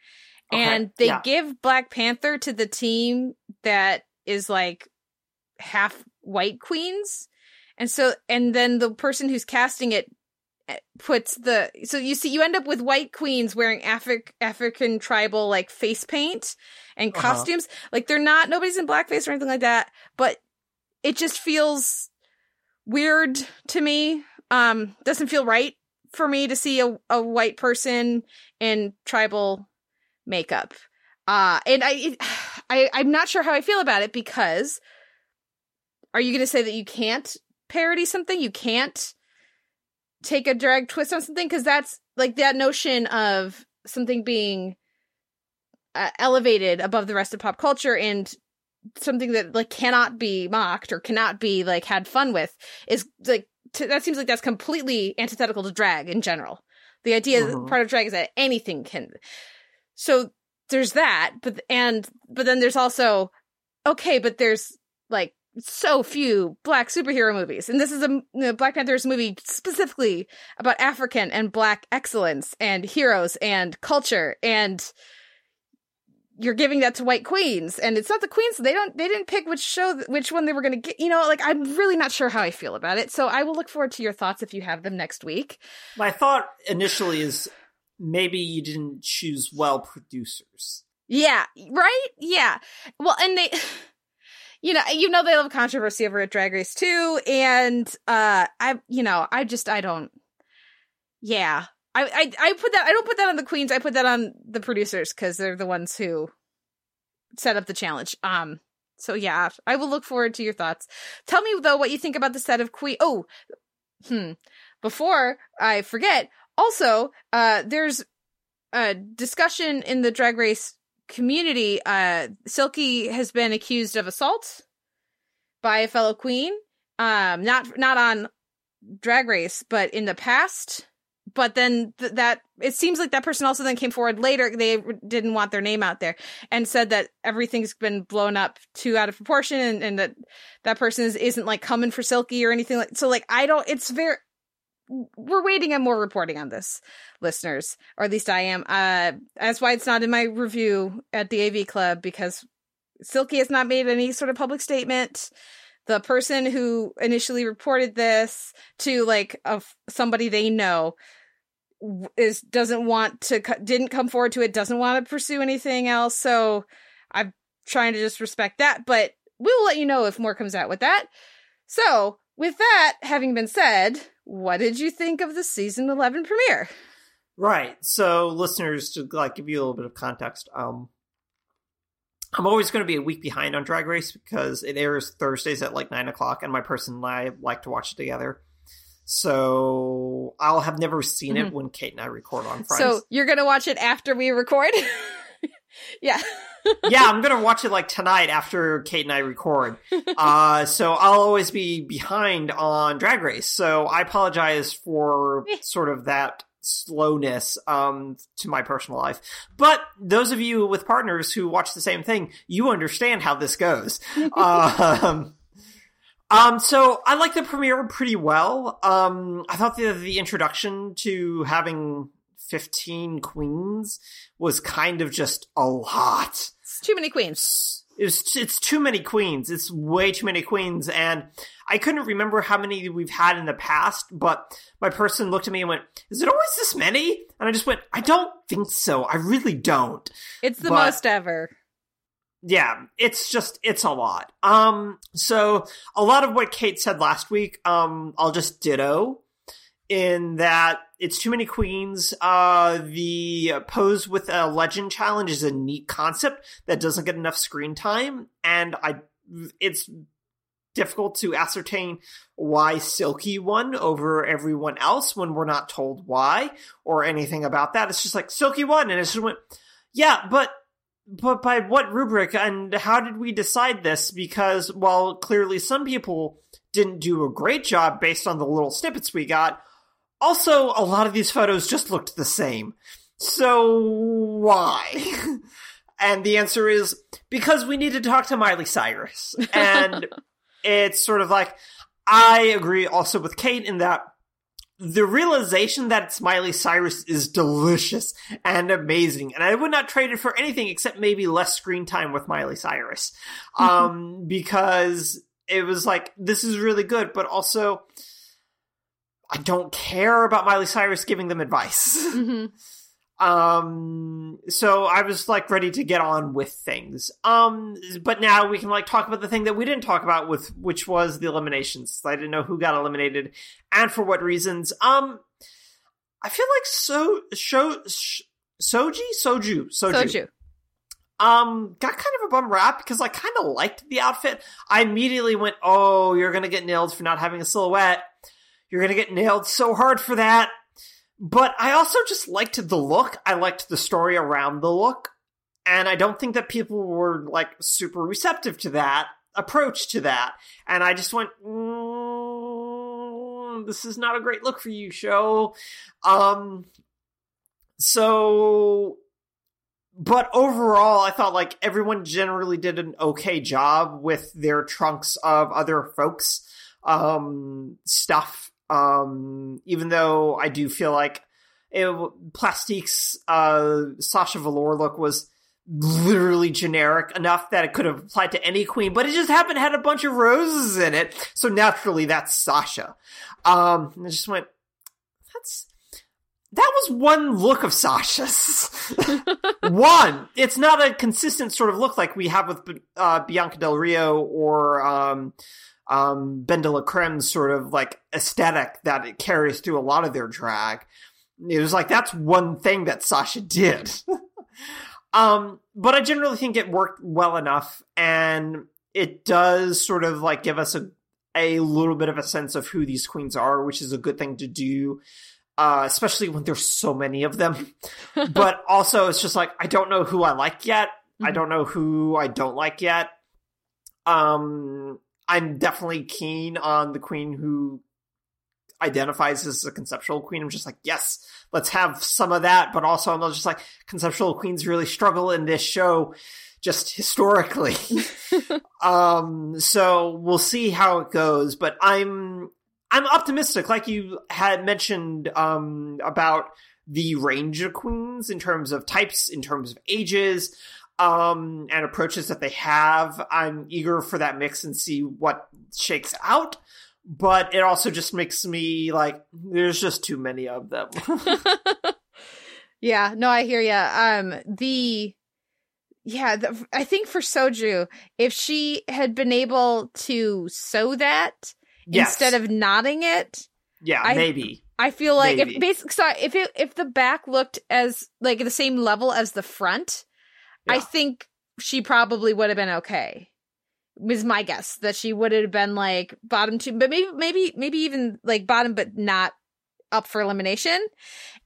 Okay. And they yeah. give Black Panther to the team that is like half white queens. And so, and then the person who's casting it puts the, so you see, you end up with white queens wearing Afri- African tribal like face paint and uh-huh. costumes. Like they're not, nobody's in blackface or anything like that, but it just feels weird to me. Um, doesn't feel right for me to see a, a white person in tribal makeup. Uh, and I, it, I, I'm not sure how I feel about it, because are you going to say that you can't parody something? You can't take a drag twist on something? Because that's like that notion of something being uh, elevated above the rest of pop culture and something that like cannot be mocked or cannot be like had fun with is like, to, that seems like that's completely antithetical to drag in general. The idea mm-hmm. that part of drag is that anything can... So there's that, but and but then there's also, okay, but there's like so few black superhero movies. And this is a you know, Black Panther's movie specifically about African and black excellence and heroes and culture. And you're giving that to white queens. And it's not the queens. They don't they didn't pick which show, which one they were going to get. You know, like I'm really not sure how I feel about it. So I will look forward to your thoughts if you have them next week. My thought initially is, maybe you didn't choose well producers. Yeah, right? Yeah. Well, and they, you know, you know they love controversy over at Drag Race too, and uh, I, you know, I just, I don't, yeah. I, I, I put that, I don't put that on the queens, I put that on the producers, because they're the ones who set up the challenge. Um, so yeah, I will look forward to your thoughts. Tell me, though, what you think about the set of queen, oh, hmm, before I forget, also, uh, there's a discussion in the Drag Race community. Uh, Silky has been accused of assault by a fellow queen. Um, not not on Drag Race, but in the past. But then th- that it seems like that person also then came forward later. They didn't want their name out there and said that everything's been blown up too out of proportion, and, and that that person is, isn't like coming for Silky or anything. Like so, like I don't. It's very. We're waiting on more reporting on this, listeners, or at least I am. Uh, that's why it's not in my review at the A V Club, because Silky has not made any sort of public statement. The person who initially reported this to like a, somebody they know is doesn't want to didn't come forward to it, doesn't want to pursue anything else. So I'm trying to just respect that, but we will let you know if more comes out with that. So with that having been said, what did you think of the season eleven premiere? Right. So listeners, to like give you a little bit of context, um, I'm always going to be a week behind on Drag Race because it airs Thursdays at like nine o'clock, and my person and I like to watch it together. So I'll have never seen mm-hmm. it when Kate and I record on Fridays. So you're going to watch it after we record? Yeah. Yeah, I'm going to watch it like tonight after Kate and I record. Uh, so I'll always be behind on Drag Race. So I apologize for sort of that slowness um to my personal life, but those of you with partners who watch the same thing, you understand how this goes. um um so I like the premiere pretty well. um I thought the, the introduction to having fifteen queens was kind of just a lot. It's too many queens. It's, it's too many queens. It's way too many queens. And I couldn't remember how many we've had in the past, but my person looked at me and went, is it always this many? And I just went, I don't think so. I really don't. It's the but, most ever. Yeah, it's just, it's a lot. Um, so a lot of what Kate said last week, um, I'll just ditto in that it's too many queens. Uh, the pose with a legend challenge is a neat concept that doesn't get enough screen time. And I, it's difficult to ascertain why Silky won over everyone else when we're not told why or anything about that. It's just like Silky won. And it just went, yeah, but, but by what rubric and how did we decide this? Because while clearly some people didn't do a great job based on the little snippets we got, also, a lot of these photos just looked the same. So, why? And the answer is, because we need to talk to Miley Cyrus. And it's sort of like, I agree also with Kate in that the realization that it's Miley Cyrus is delicious and amazing. And I would not trade it for anything except maybe less screen time with Miley Cyrus. Um, because it was like, this is really good, but also I don't care about Miley Cyrus giving them advice. Mm-hmm. Um, so I was like ready to get on with things. Um, but now we can like talk about the thing that we didn't talk about with, which was the eliminations. I didn't know who got eliminated and for what reasons. Um, I feel like so, show, sh- Soji, Soju, Soju, Soju. Um, got kind of a bum rap because I kind of liked the outfit. I immediately went, oh, you're going to get nailed for not having a silhouette. You're going to get nailed so hard for that. But I also just liked the look. I liked the story around the look. And I don't think that people were, like, super receptive to that approach to that. And I just went, mm, this is not a great look for you, show. Um, so, but overall, I thought, like, everyone generally did an okay job with their trunks of other folks' um, stuff. Um, even though I do feel like it, Plastique's uh, Sasha Velour look was literally generic enough that it could have applied to any queen, but it just happened had a bunch of roses in it, so naturally that's Sasha. Um, and I just went, that's that was one look of Sasha's. One. It's not a consistent sort of look like we have with uh, Bianca Del Rio or um, Um, Ben de la Creme's sort of like aesthetic that it carries through a lot of their drag. It was like, that's one thing that Sasha did. um, but I generally think it worked well enough, and it does sort of like give us a, a little bit of a sense of who these queens are, which is a good thing to do, uh, especially when there's so many of them. But also it's just like, I don't know who I like yet. Mm-hmm. I don't know who I don't like yet. Um, I'm definitely keen on the queen who identifies as a conceptual queen. I'm just like, yes, let's have some of that. But also I'm just like, conceptual queens really struggle in this show just historically. um, so we'll see how it goes, but I'm, I'm optimistic. Like you had mentioned, um, about the range of queens in terms of types, in terms of ages, Um, and approaches that they have. I'm eager for that mix and see what shakes out, but it also just makes me like, there's just too many of them. Yeah, no, I hear ya. Um, the, yeah, the, I think for Soju, if she had been able to sew that yes. instead of knotting it. Yeah, I, maybe. I feel like maybe. if basically, so if it, if the back looked as like the same level as the front, I think she probably would have been okay. Was my guess that she would have been like bottom two, but maybe maybe maybe even like bottom, but not up for elimination.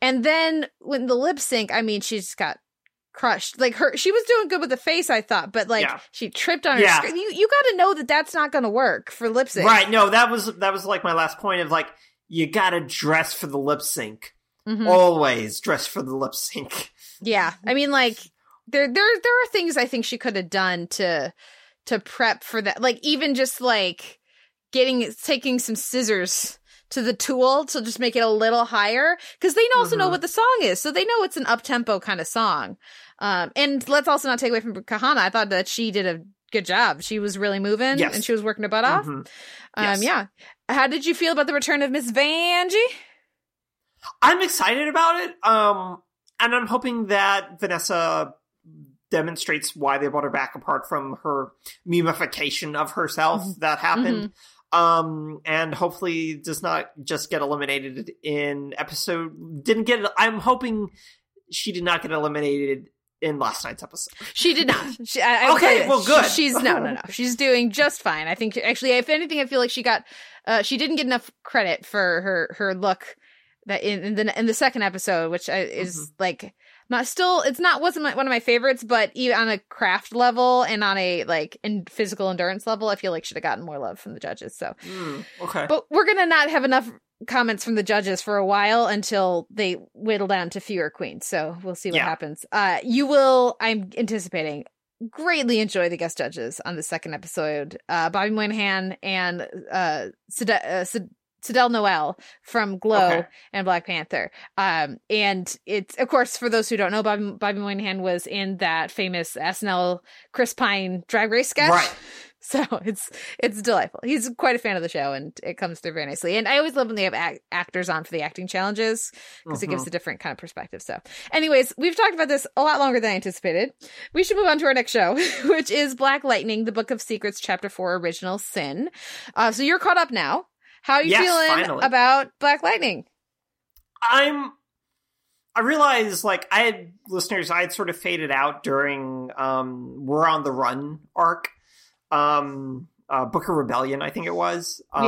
And then when the lip sync, I mean, she just got crushed. Like her, she was doing good with the face, I thought, but like yeah. she tripped on her. Yeah. Sc- you you got to know that that's not going to work for lip sync, right? No, that was that was like my last point of like you got to dress for the lip sync. Mm-hmm. Always dress for the lip sync. Yeah, I mean, like there there there are things I think she could have done to. to prep for that, like even just like getting taking some scissors to the tool to just make it a little higher, because they also mm-hmm. know what the song is, so they know it's an up-tempo kind of song. Um and let's also not take away from Kahana. I thought that she did a good job. She was really moving, yes. and she was working her butt off. Mm-hmm. yes. um yeah how did you feel about the return of Miss Vanjie? I'm excited about it, um and I'm hoping that Vanessa demonstrates why they brought her back, apart from her memification of herself that happened. Mm-hmm. Um, and hopefully does not just get eliminated in episode... Didn't get... I'm hoping she did not get eliminated in last night's episode. She did not. She, I, I okay, well, good. She, she's... No, no, no. She's doing just fine. I think... Actually, if anything, I feel like she got... Uh, she didn't get enough credit for her, her look that in, in, the, in the second episode, which is, mm-hmm. like... Not still, it's not wasn't my, one of my favorites, but even on a craft level and on a like in physical endurance level, I feel like should have gotten more love from the judges. So, mm, okay, but we're gonna not have enough comments from the judges for a while until they whittle down to fewer queens. So we'll see what yeah. happens. Uh, you will, I'm anticipating, greatly enjoy the guest judges on the second episode. Uh, Bobby Moynihan and uh, Sede- uh Sede- Sidel Noel from Glow okay. and Black Panther. Um, and it's, of course, for those who don't know, Bobby, Bobby Moynihan was in that famous S N L Chris Pine Drag Race sketch. Right. So it's it's delightful. He's quite a fan of the show, and it comes through very nicely. And I always love when they have act- actors on for the acting challenges, because mm-hmm. it gives a different kind of perspective. So anyways, we've talked about this a lot longer than I anticipated. We should move on to our next show, which is Black Lightning, The Book of Secrets, Chapter four, Original Sin. Uh, so you're caught up now. How are you yes, feeling finally. about Black Lightning? I'm, I realize, like, I had listeners, I had sort of faded out during um, We're on the Run arc, um, uh, Book of Rebellion, I think it was, um,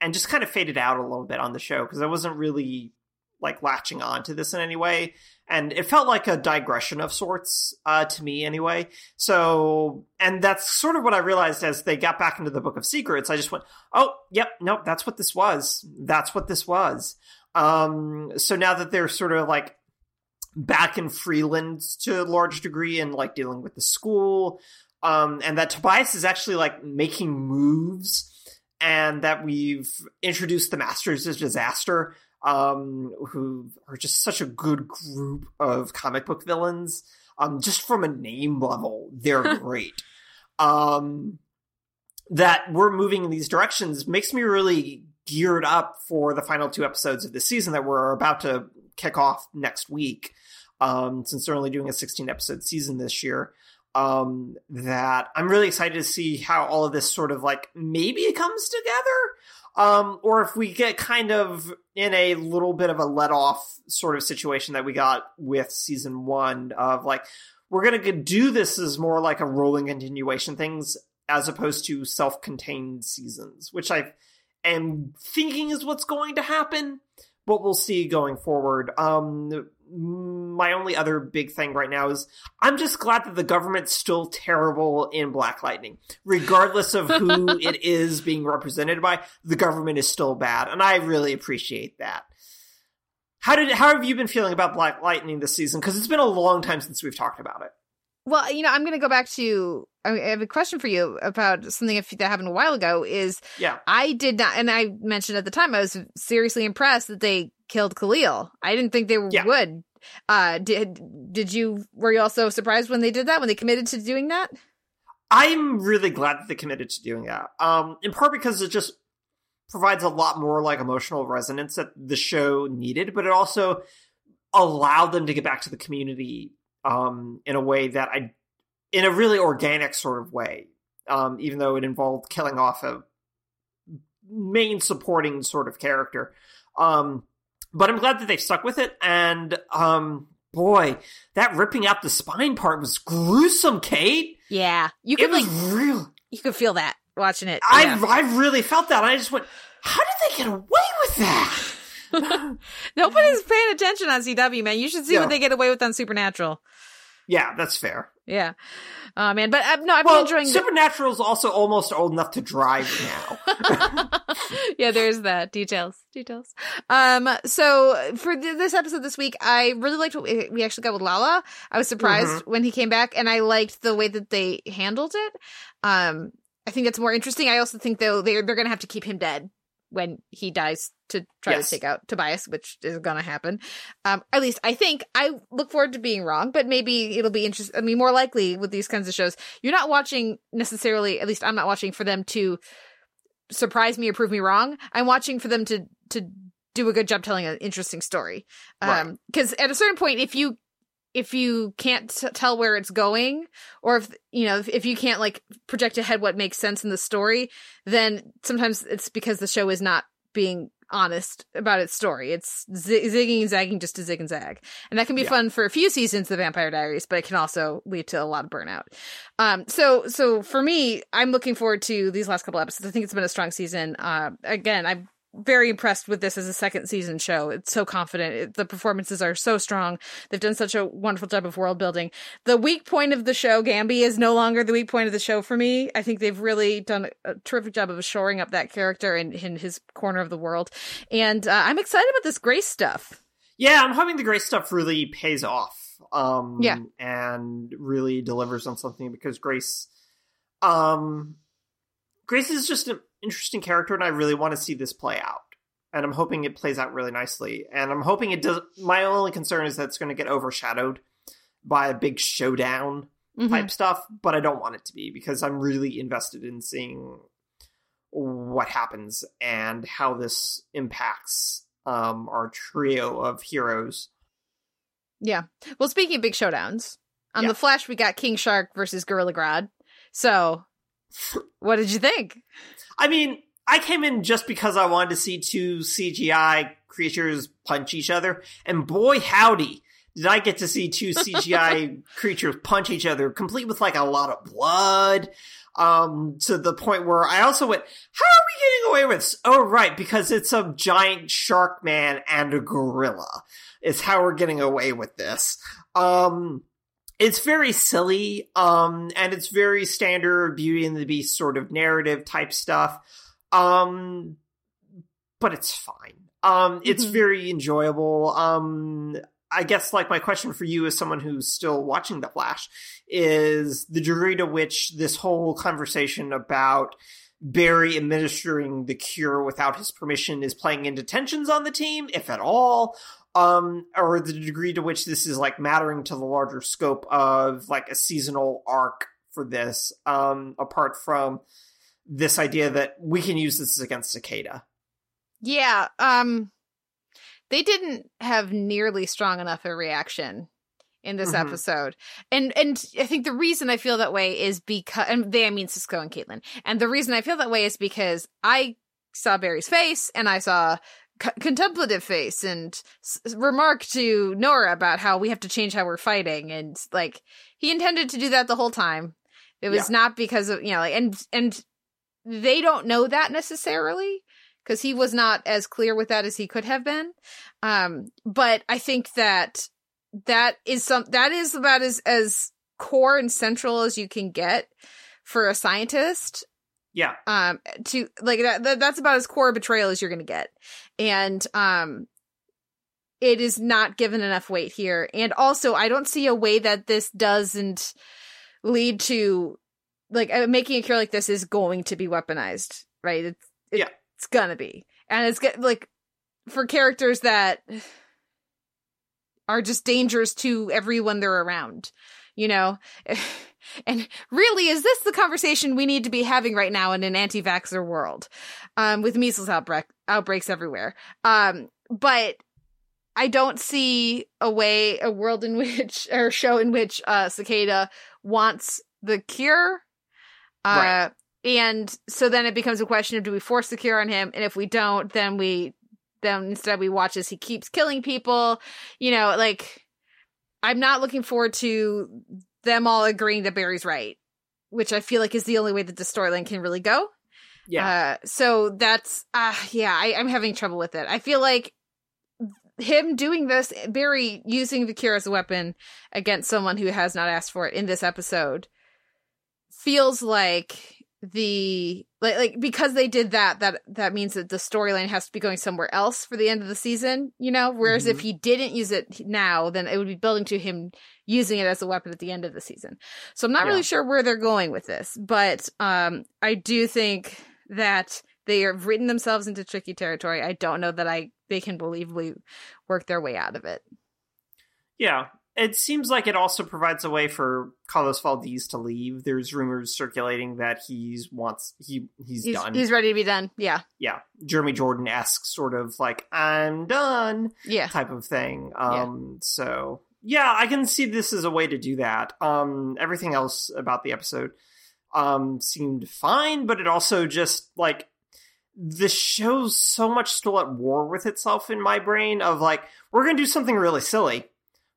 yeah. and just kind of faded out a little bit on the show, because I wasn't really, like, latching on to this in any way, and it felt like a digression of sorts, uh, to me anyway. So, and that's sort of what I realized as they got back into the Book of Secrets. I just went, oh, yep, nope, that's what this was. That's what this was. Um, so now that they're sort of like back in Freeland to a large degree and like dealing with the school, um, and that Tobias is actually like making moves, and that we've introduced the Masters of Disaster, um who are just such a good group of comic book villains. Um just from a name level, they're great. Um that we're moving in these directions makes me really geared up for the final two episodes of this season that we're about to kick off next week, um since they're only doing a sixteen episode season this year. Um that I'm really excited to see how all of this sort of like maybe it comes together. Um, or if we get kind of in a little bit of a let-off sort of situation that we got with season one of, like, we're going to do this as more like a rolling continuation things as opposed to self-contained seasons, which I am thinking is what's going to happen, but we'll see going forward. Um, my only other big thing right now is I'm just glad that the government's still terrible in Black Lightning. Regardless of who it is being represented by, the government is still bad, and I really appreciate that. How did how have you been feeling about Black Lightning this season? Because it's been a long time since we've talked about it. Well, you know, I'm going to go back to, I have a question for you about something that happened a while ago is yeah. I did not, and I mentioned at the time, I was seriously impressed that they killed Khalil. I didn't think they yeah. would. Uh, did did you, were you also surprised when they did that, when they committed to doing that? I'm really glad that they committed to doing that. Um, in part because it just provides a lot more like emotional resonance that the show needed, but it also allowed them to get back to the community Um, in a way that I, in a really organic sort of way, um, even though it involved killing off a main supporting sort of character. Um, but I'm glad that they've stuck with it. And um, boy, that ripping out the spine part was gruesome, Kate. Yeah. You could, it was like, real. You could feel that watching it. I, yeah. I really felt that. I just went, how did they get away with that? Nobody's paying attention on C W, man. You should see yeah. what they get away with on Supernatural. Yeah, that's fair. Yeah. Oh, man. But uh, no, I've well, been enjoying... Supernatural's the- also almost old enough to drive now. Yeah, there's that. Details. Details. Um. So for th- this episode this week, I really liked what we, we actually got with Lala. I was surprised mm-hmm. when he came back, and I liked the way that they handled it. Um. I think that's more interesting. I also think, though, they're, they're going to have to keep him dead when he dies to try yes. to take out Tobias, which is going to happen. Um, at least I think. I look forward to being wrong, but maybe it'll be interesting. I mean, more likely with these kinds of shows, you're not watching necessarily, at least I'm not watching for them to surprise me or prove me wrong. I'm watching for them to, to do a good job telling an interesting story. Um, because right. at a certain point, if you, if you can't t- tell where it's going, or if, you know, if, if you can't like project ahead what makes sense in the story, then sometimes it's because the show is not being honest about its story. It's z- zigging and zagging just to zig and zag. And that can be yeah. fun for a few seasons, The Vampire Diaries, but it can also lead to a lot of burnout. Um, so, so for me, I'm looking forward to these last couple episodes. I think it's been a strong season. Uh, again, I'm very impressed with this as a second season show. It's so confident. It, the performances are so strong. They've done such a wonderful job of world building. The weak point of the show, Gambi, is no longer the weak point of the show for me. I think they've really done a terrific job of shoring up that character in, in his corner of the world. And uh, I'm excited about this Grace stuff. Yeah, I'm hoping the Grace stuff really pays off. Um, yeah. And really delivers on something, because Grace... Um, Grace is just an interesting character, and I really want to see this play out. And I'm hoping it plays out really nicely. And I'm hoping it does. My only concern is that it's going to get overshadowed by a big showdown mm-hmm. type stuff, but I don't want it to be, because I'm really invested in seeing what happens and how this impacts um, our trio of heroes. Yeah. Well, speaking of big showdowns, on yeah. The Flash, we got King Shark versus Gorilla Grodd. So... what did you think? I mean, I came in just because I wanted to see two C G I creatures punch each other. And boy, howdy, did I get to see two C G I creatures punch each other, complete with like a lot of blood, um, to the point where I also went, how are we getting away with this? Oh, right, because it's a giant shark man and a gorilla is how we're getting away with this. Um... It's very silly, um, and it's very standard Beauty and the Beast sort of narrative type stuff, um, but it's fine. Um, it's mm-hmm. very enjoyable. Um, I guess, like, my question for you as someone who's still watching The Flash is the degree to which this whole conversation about Barry administering the cure without his permission is playing into tensions on the team, if at all. Um, or the degree to which this is, like, mattering to the larger scope of, like, a seasonal arc for this, um, apart from this idea that we can use this against Cicada. Yeah, um, they didn't have nearly strong enough a reaction in this mm-hmm. episode. And and I think the reason I feel that way is because, and they, I mean Sisko and Caitlin, and the reason I feel that way is because I saw Barry's face, and I saw... contemplative face and s- remark to Nora about how we have to change how we're fighting, and like he intended to do that the whole time. It was yeah. not because of, you know, like, and and they don't know that necessarily, because he was not as clear with that as he could have been, um but I think that that is some that is about as as core and central as you can get for a scientist. Yeah. Um. To like that, that. That's about as core a betrayal as you're going to get, and um, it is not given enough weight here. And also, I don't see a way that this doesn't lead to, like, making a cure like this is going to be weaponized, right? It's it, yeah. It's gonna be, and it's like for characters that are just dangerous to everyone they're around, you know. And really, is this the conversation we need to be having right now in an anti-vaxxer world, um, with measles outbreak outbreaks everywhere? Um, but I don't see a way, a world in which, or a show in which uh, Cicada wants the cure. Uh, right. And so then it becomes a question of, do we force the cure on him? And if we don't, then we, then instead we watch as he keeps killing people, you know, like... I'm not looking forward to them all agreeing that Barry's right, which I feel like is the only way that the storyline can really go. Yeah. Uh, so that's, uh, yeah, I, I'm having trouble with it. I feel like him doing this, Barry using the cure as a weapon against someone who has not asked for it in this episode, feels like the, like, like because they did that, that, that means that the storyline has to be going somewhere else for the end of the season, you know? Whereas mm-hmm. if he didn't use it now, then it would be building to him using it as a weapon at the end of the season. So I'm not yeah. really sure where they're going with this, but um, I do think that they have written themselves into tricky territory. I don't know that I they can believably work their way out of it. Yeah. It seems like it also provides a way for Carlos Valdez to leave. There's rumors circulating that he's wants he he's, he's done. He's ready to be done. Yeah. Yeah. Jeremy Jordan-esque sort of like, I'm done yeah. type of thing. Um, yeah. So, yeah, I can see this as a way to do that. Um, everything else about the episode um, seemed fine, but it also just like... the show's so much still at war with itself in my brain of like, we're going to do something really silly.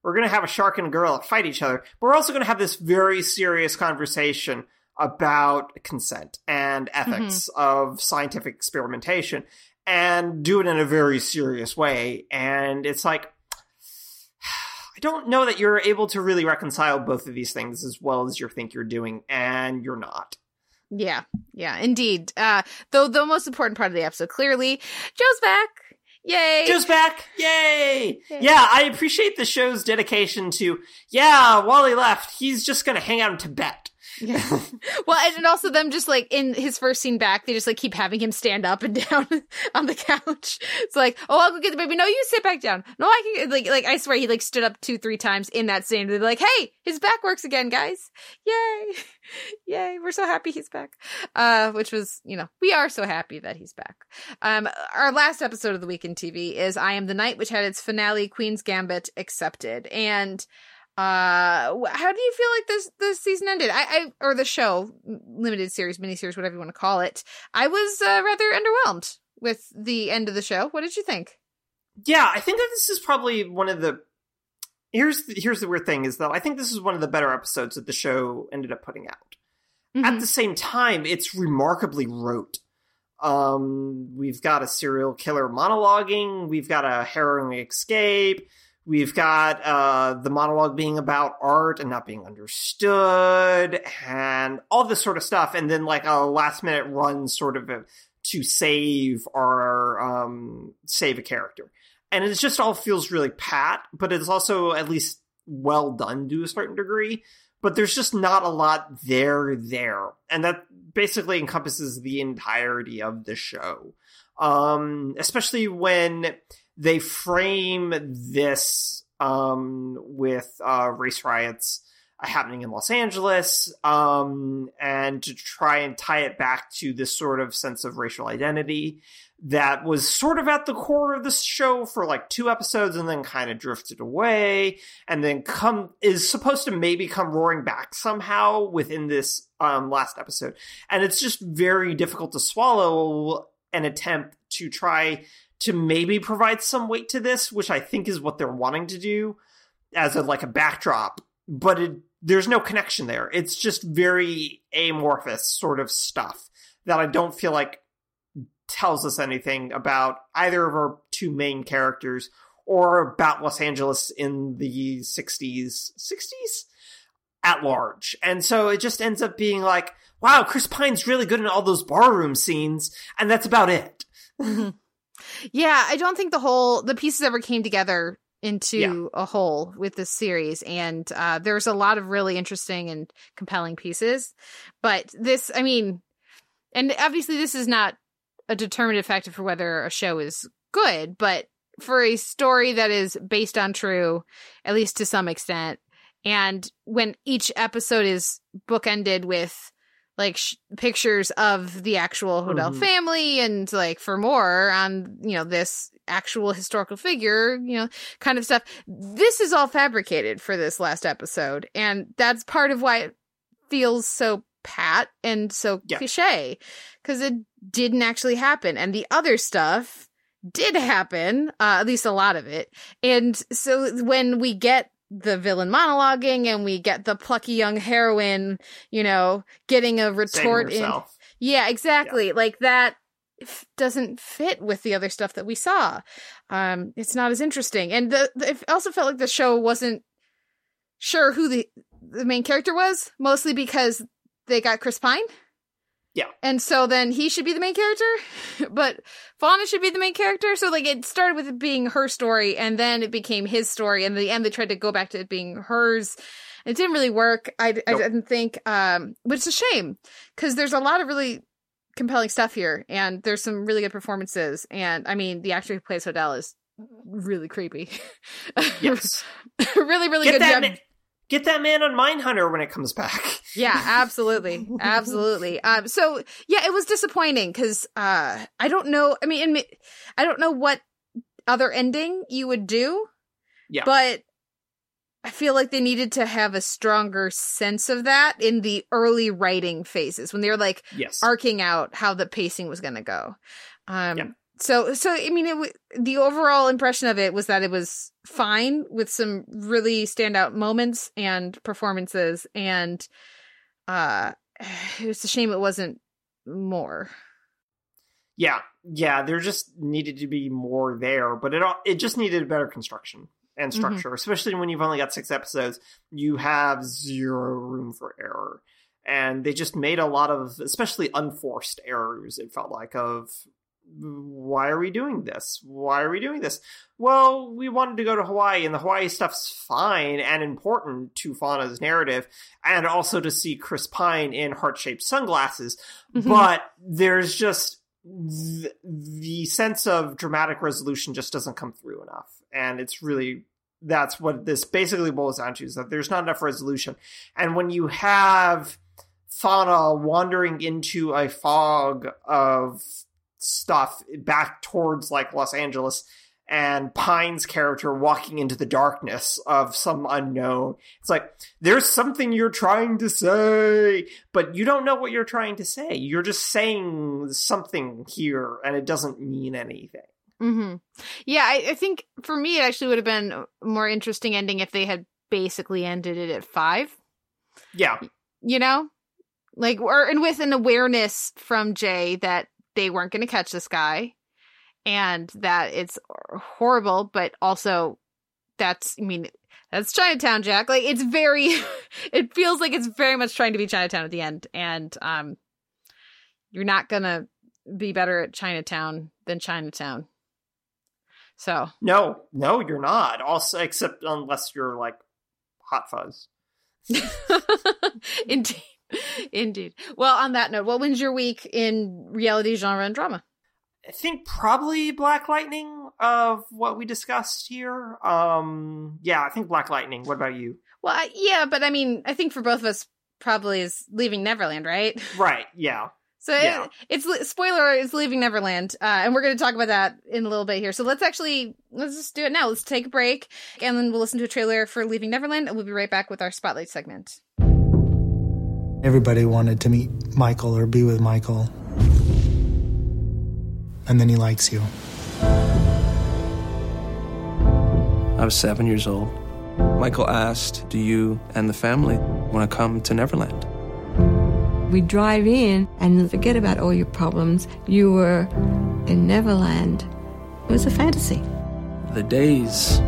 We're going to have a shark and a girl fight each other. But we're also going to have this very serious conversation about consent and ethics mm-hmm. of scientific experimentation and do it in a very serious way. And it's like, I don't know that you're able to really reconcile both of these things as well as you think you're doing, and you're not. Yeah, yeah, indeed. Uh, though the most important part of the episode, clearly, Joe's back. Yay! Joe's back. Yay! Yay. Yeah, I appreciate the show's dedication to, yeah, Wally left. He's just going to hang out in Tibet. Yeah. Well, and, and also them just like in his first scene back, they just like keep having him stand up and down on the couch. It's like, oh, I'll go get the baby. No, you sit back down. No, I can like like I swear he like stood up two, three times in that scene. They're like, hey, his back works again, guys. Yay. Yay. We're so happy he's back. Uh, which was, you know, we are so happy that he's back. Um, our last episode of the week in T V is I Am the Night, which had its finale, Queen's Gambit Accepted. And Uh, how do you feel like this this season ended? I, I or the show, limited series, miniseries, whatever you want to call it. I was uh, rather underwhelmed with the end of the show. What did you think? Yeah, I think that this is probably one of the. Here's the, here's the weird thing is though I think this is one of the better episodes that the show ended up putting out. Mm-hmm. At the same time, it's remarkably rote. Um, we've got a serial killer monologuing. We've got a harrowing escape. We've got uh, the monologue being about art and not being understood and all this sort of stuff. And then like a last minute run sort of a, to save or um, save a character. And it just all feels really pat, but it's also at least well done to a certain degree. But there's just not a lot there there. And that basically encompasses the entirety of the show, um, especially when... they frame this um, with uh, race riots happening in Los Angeles um, and to try and tie it back to this sort of sense of racial identity that was sort of at the core of the show for like two episodes and then kind of drifted away and then come is supposed to maybe come roaring back somehow within this um, last episode. And it's just very difficult to swallow an attempt to try to maybe provide some weight to this, which I think is what they're wanting to do as a, like a backdrop, but it, there's no connection there. It's just very amorphous sort of stuff that I don't feel like tells us anything about either of our two main characters or about Los Angeles in the sixties, sixties at large. And so it just ends up being like, wow, Chris Pine's really good in all those barroom scenes. And that's about it. Yeah, I don't think the whole the pieces ever came together into yeah. a whole with this series, and uh, there's a lot of really interesting and compelling pieces. But this, I mean, and obviously this is not a determinative factor for whether a show is good, but for a story that is based on true, at least to some extent, and when each episode is bookended with like sh- pictures of the actual Hodel mm-hmm. family and like for more on, you know, this actual historical figure, you know, kind of stuff. This is all fabricated for this last episode. And that's part of why it feels so pat and so yeah. cliche, because it didn't actually happen. And the other stuff did happen, uh, at least a lot of it. And so when we get the villain monologuing, and we get the plucky young heroine, you know, getting a retort in. Yeah, exactly. Yeah. Like that f- doesn't fit with the other stuff that we saw. Um, it's not as interesting. And the, the, it also felt like the show wasn't sure who the, the main character was, mostly because they got Chris Pine. Yeah. And so then he should be the main character, but Fauna should be the main character. So like it started with it being her story, and then it became his story. And in the end, they tried to go back to it being hers. It didn't really work. I, nope. I didn't think, um, but it's a shame because there's a lot of really compelling stuff here, and there's some really good performances. And I mean, the actor who plays Hodel is really creepy. Yes. really, really Get good that job. Man- Get that man on Mindhunter when it comes back. Yeah, absolutely. absolutely. Um, so, yeah, it was disappointing because uh, I don't know. I mean, I don't know what other ending you would do. Yeah. But I feel like they needed to have a stronger sense of that in the early writing phases when they were, like, yes. arcing out how the pacing was going to go. Um, yeah. So, so I mean, it, the overall impression of it was that it was fine with some really standout moments and performances, and uh, it's a shame it wasn't more. Yeah, yeah, there just needed to be more there, but it all, it just needed better construction and structure, mm-hmm. especially when you've only got six episodes. You have zero room for error, and they just made a lot of, especially unforced errors. It felt like of. Why are we doing this? Why are we doing this? Well, we wanted to go to Hawaii, and the Hawaii stuff's fine and important to Fauna's narrative, and also to see Chris Pine in heart-shaped sunglasses. Mm-hmm. But there's just th- the sense of dramatic resolution just doesn't come through enough. And it's really, that's what this basically boils down to, is that there's not enough resolution. And when you have Fauna wandering into a fog of stuff back towards like Los Angeles, and Pine's character walking into the darkness of some unknown, it's like there's something you're trying to say, but you don't know what you're trying to say. You're just saying something here, and it doesn't mean anything. Mm-hmm. Yeah, I, I think for me it actually would have been a more interesting ending if they had basically ended it at five. Yeah, you know, like, or and with an awareness from Jay that they weren't going to catch this guy, and that it's horrible, but also that's, I mean, that's Chinatown, Jack. Like it's very, it feels like it's very much trying to be Chinatown at the end. And um, you're not going to be better at Chinatown than Chinatown. So no, no, you're not. Also, except unless you're like Hot Fuzz. Indeed. Indeed. Well, on that note, what wins your week in reality, genre, and drama? I think probably Black Lightning, of what we discussed here. Um, yeah, I think Black Lightning. What about you? Well, I, yeah, but I mean, I think for both of us, probably is Leaving Neverland, right? Right, yeah. So yeah. It, it's, spoiler, it's Leaving Neverland, uh, and we're going to talk about that in a little bit here. So let's actually, let's just do it now. Let's take a break, and then we'll listen to a trailer for Leaving Neverland, and we'll be right back with our Spotlight segment. Everybody wanted to meet Michael or be with Michael. And then he likes you. I was seven years old. Michael asked, do you and the family want to come to Neverland? We drive in and forget about all your problems. You were in Neverland. It was a fantasy. The days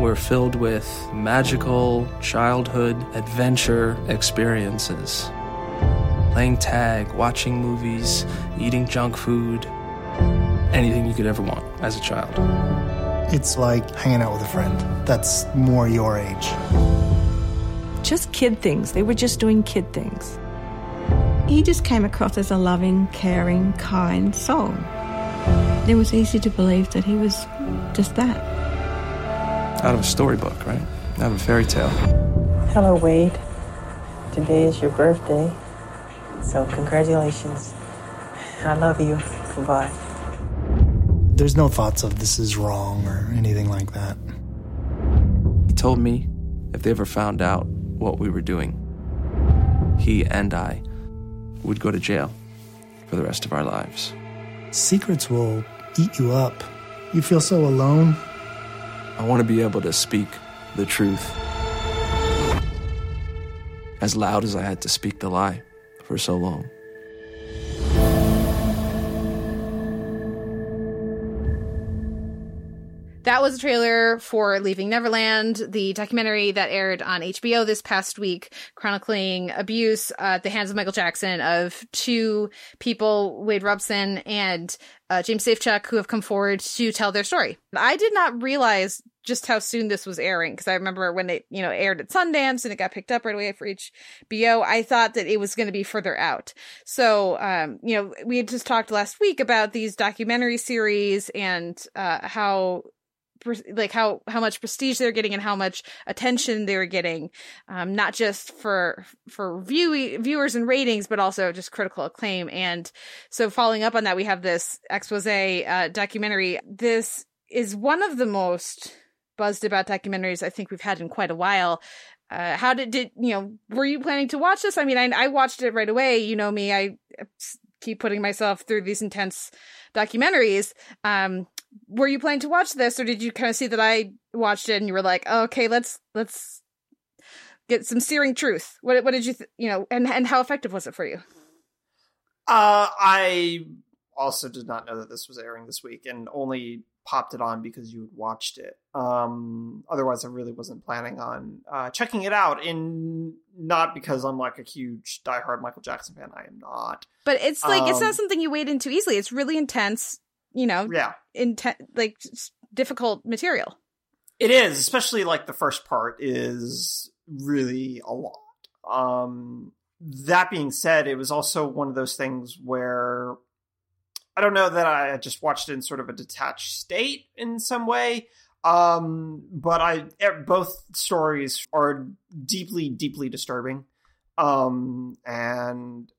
were filled with magical childhood adventure experiences. Playing tag, watching movies, eating junk food, anything you could ever want as a child. It's like hanging out with a friend that's more your age. Just kid things. They were just doing kid things. He just came across as a loving, caring, kind soul. It was easy to believe that he was just that. Out of a storybook, right? Out of a fairy tale. Hello, Wade. Today is your birthday, so congratulations. I love you. Goodbye. There's no thoughts of this is wrong or anything like that. He told me if they ever found out what we were doing, he and I would go to jail for the rest of our lives. Secrets will eat you up. You feel so alone. I want to be able to speak the truth. as loud as I had to speak the lie for so long. That was a trailer for Leaving Neverland, the documentary that aired on H B O this past week, chronicling abuse at the hands of Michael Jackson of two people, Wade Robson and uh, James Safechuck, who have come forward to tell their story. I did not realize just how soon this was airing, because I remember when it, you know, aired at Sundance and it got picked up right away for H B O. I thought that it was going to be further out. So, um, you know, we had just talked last week about these documentary series and uh, how... like how, how much prestige they're getting and how much attention they're getting, um, not just for for view, viewers and ratings, but also just critical acclaim. And so following up on that, we have this expose uh, documentary. This is one of the most buzzed about documentaries I think we've had in quite a while. Uh, how did, did, you know, were you planning to watch this? I mean, I, I watched it right away. You know me, I keep putting myself through these intense documentaries. Um, Were you planning to watch this, or did you kind of see that I watched it and you were like, oh, "Okay, let's let's get some searing truth"? What what did you th- you know, and and how effective was it for you? Uh, I also did not know that this was airing this week, and only popped it on because you had watched it. Um, otherwise, I really wasn't planning on uh, checking it out. And not because I'm like a huge diehard Michael Jackson fan, I am not. But it's like um, it's not something you wade into easily. It's really intense. You know, yeah, inten- like difficult material. It is, especially like the first part is really a lot. Um, that being said, it was also one of those things where I don't know that I just watched it in sort of a detached state in some way. Um, but I both stories are deeply, deeply disturbing. Um, and.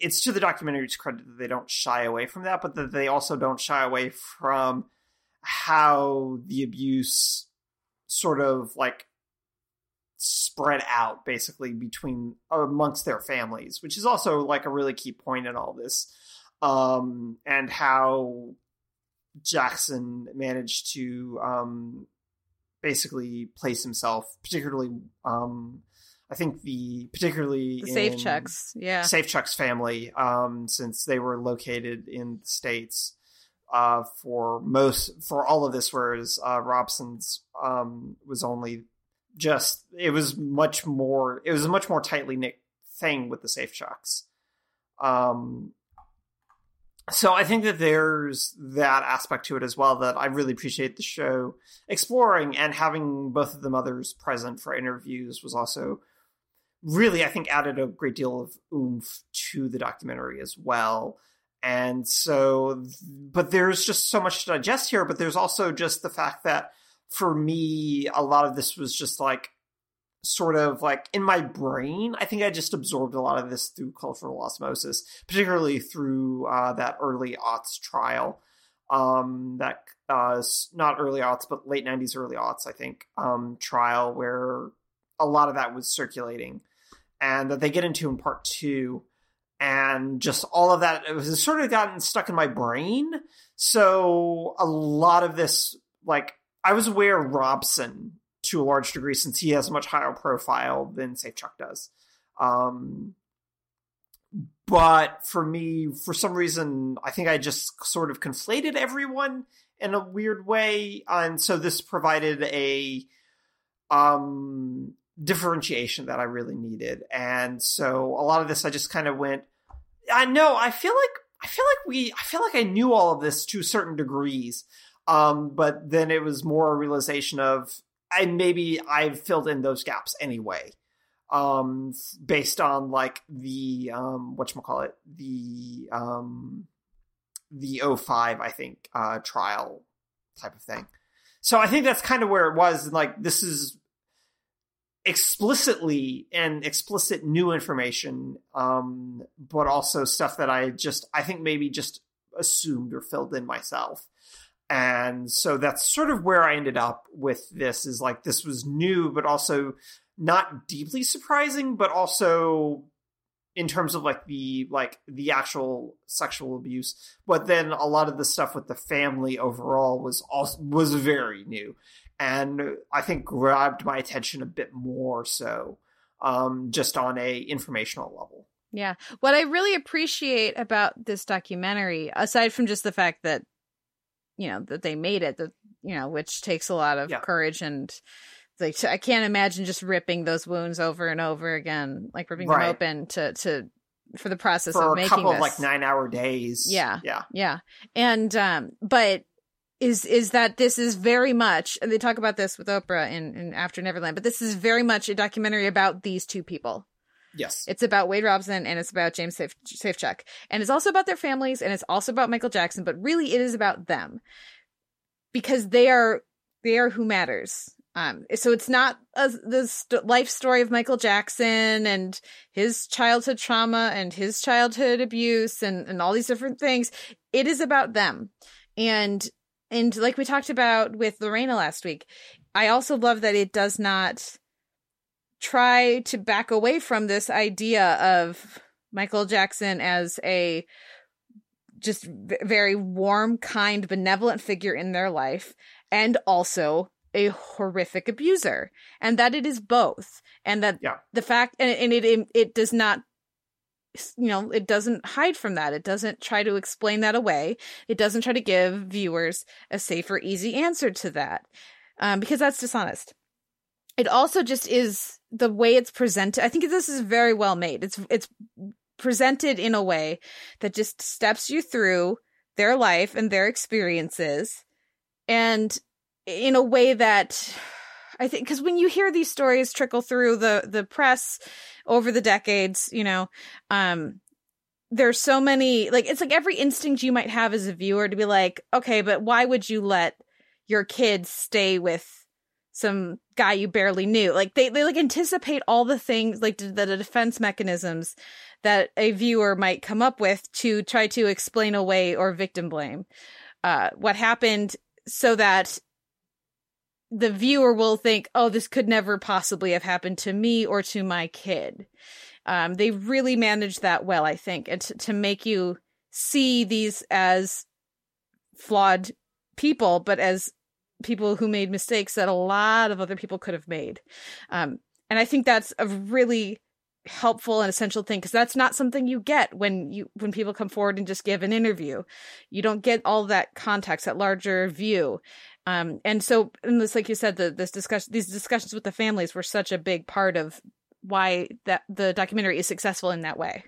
It's to the documentary's credit that they don't shy away from that, but that they also don't shy away from how the abuse sort of like spread out basically between amongst their families, which is also like a really key point in all this. Um, and how Jackson managed to um, basically place himself, particularly um, I think the particularly the Safechucks, yeah, Safechucks family, um, since they were located in the States uh, for most for all of this, whereas uh, Robson's um, was only just it was much more it was a much more tightly knit thing with the Safechucks. Um, so I think that there's that aspect to it as well that I really appreciate the show exploring, and having both of the mothers present for interviews was also. Really, I think added a great deal of oomph to the documentary as well. And so, but there's just so much to digest here, but there's also just the fact that for me, a lot of this was just like, sort of like in my brain, I think I just absorbed a lot of this through cultural osmosis, particularly through uh, that early aughts trial. Um, that, uh, not early aughts, but late nineties, early aughts, I think, um, trial where a lot of that was circulating. And that they get into in part two, and just all of that, it was sort of gotten stuck in my brain. So a lot of this, like I was aware of Robson to a large degree, since he has a much higher profile than Safechuck does. Um, but for me, for some reason, I think I just sort of conflated everyone in a weird way. And so this provided a, um, differentiation that I really needed. And so a lot of this, I just kind of went, I know, I feel like, I feel like we, I feel like I knew all of this to certain degrees. Um, but then it was more a realization of, I maybe I filled in those gaps anyway. Um, based on like the, um, whatchamacallit, the, um, the oh five, I think, uh, trial type of thing. So I think that's kind of where it was. And like, this is, explicitly and explicit new information, um, but also stuff that I just, I think maybe just assumed or filled in myself. And so that's sort of where I ended up with this, is like, this was new, but also not deeply surprising, but also in terms of like the, like the actual sexual abuse. But then a lot of the stuff with the family overall was also, was very new. And I think grabbed my attention a bit more so um, just on a informational level. Yeah. What I really appreciate about this documentary, aside from just the fact that, you know, that they made it, that, you know, which takes a lot of yeah. courage, and like, t- I can't imagine just ripping those wounds over and over again, like ripping right. them open to, to, for the process for of making this. For a couple of like nine hour days. Yeah. Yeah. Yeah. And, um, but is, is that this is very much, and they talk about this with Oprah in, in After Neverland, but this is very much a documentary about these two people. Yes. It's about Wade Robson, and it's about James Safe- Safechuck. And it's also about their families, and it's also about Michael Jackson, but really it is about them. Because they are they are who matters. Um, so it's not a, the st- life story of Michael Jackson and his childhood trauma and his childhood abuse and, and all these different things. It is about them. And and like we talked about with Lorena last week, I also love that it does not try to back away from this idea of Michael Jackson as a just v- very warm, kind, benevolent figure in their life, and also a horrific abuser, and that it is both, and that yeah. the fact, and, and it, it it does not, you know, it doesn't hide from that. It doesn't try to explain that away. It doesn't try to give viewers a safe or easy answer to that, um, because that's dishonest. It also just is the way it's presented. I think this is very well made. It's it's presented in a way that just steps you through their life and their experiences, and in a way that I think, because when you hear these stories trickle through the the press over the decades, you know, um, there's so many, like, it's like every instinct you might have as a viewer to be like, okay, but why would you let your kids stay with some guy you barely knew? Like they, they like anticipate all the things, like the, the defense mechanisms that a viewer might come up with to try to explain away or victim blame uh, what happened, so that the viewer will think, oh, this could never possibly have happened to me or to my kid. Um, they really manage that well, I think, and t- to make you see these as flawed people, but as people who made mistakes that a lot of other people could have made. Um, and I think that's a really helpful and essential thing, because that's not something you get when you when people come forward and just give an interview. You don't get all that context, that larger view. Um, and so, and this, like you said, the, this discussion, these discussions with the families were such a big part of why that the documentary is successful in that way.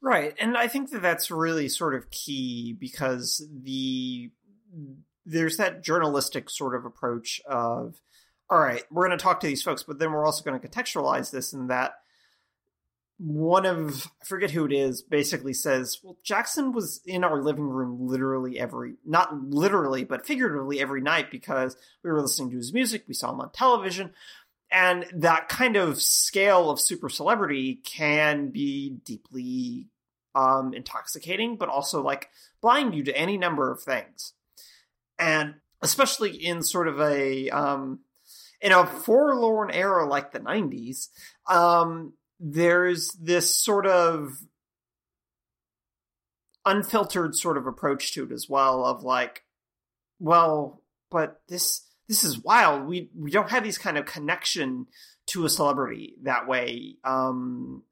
Right. And I think that that's really sort of key, because the... there's that journalistic sort of approach of, all right, we're going to talk to these folks, but then we're also going to contextualize this, and that one of, I forget who it is, basically says, well, Jackson was in our living room literally every, not literally, but figuratively every night, because we were listening to his music, we saw him on television, and that kind of scale of super celebrity can be deeply um, intoxicating, but also like blind you to any number of things. And especially in sort of a, um, in a forlorn era like the nineties, um, there's this sort of unfiltered sort of approach to it as well, of like, well, but this, this is wild. We, we don't have these kind of connection to a celebrity that way. Um,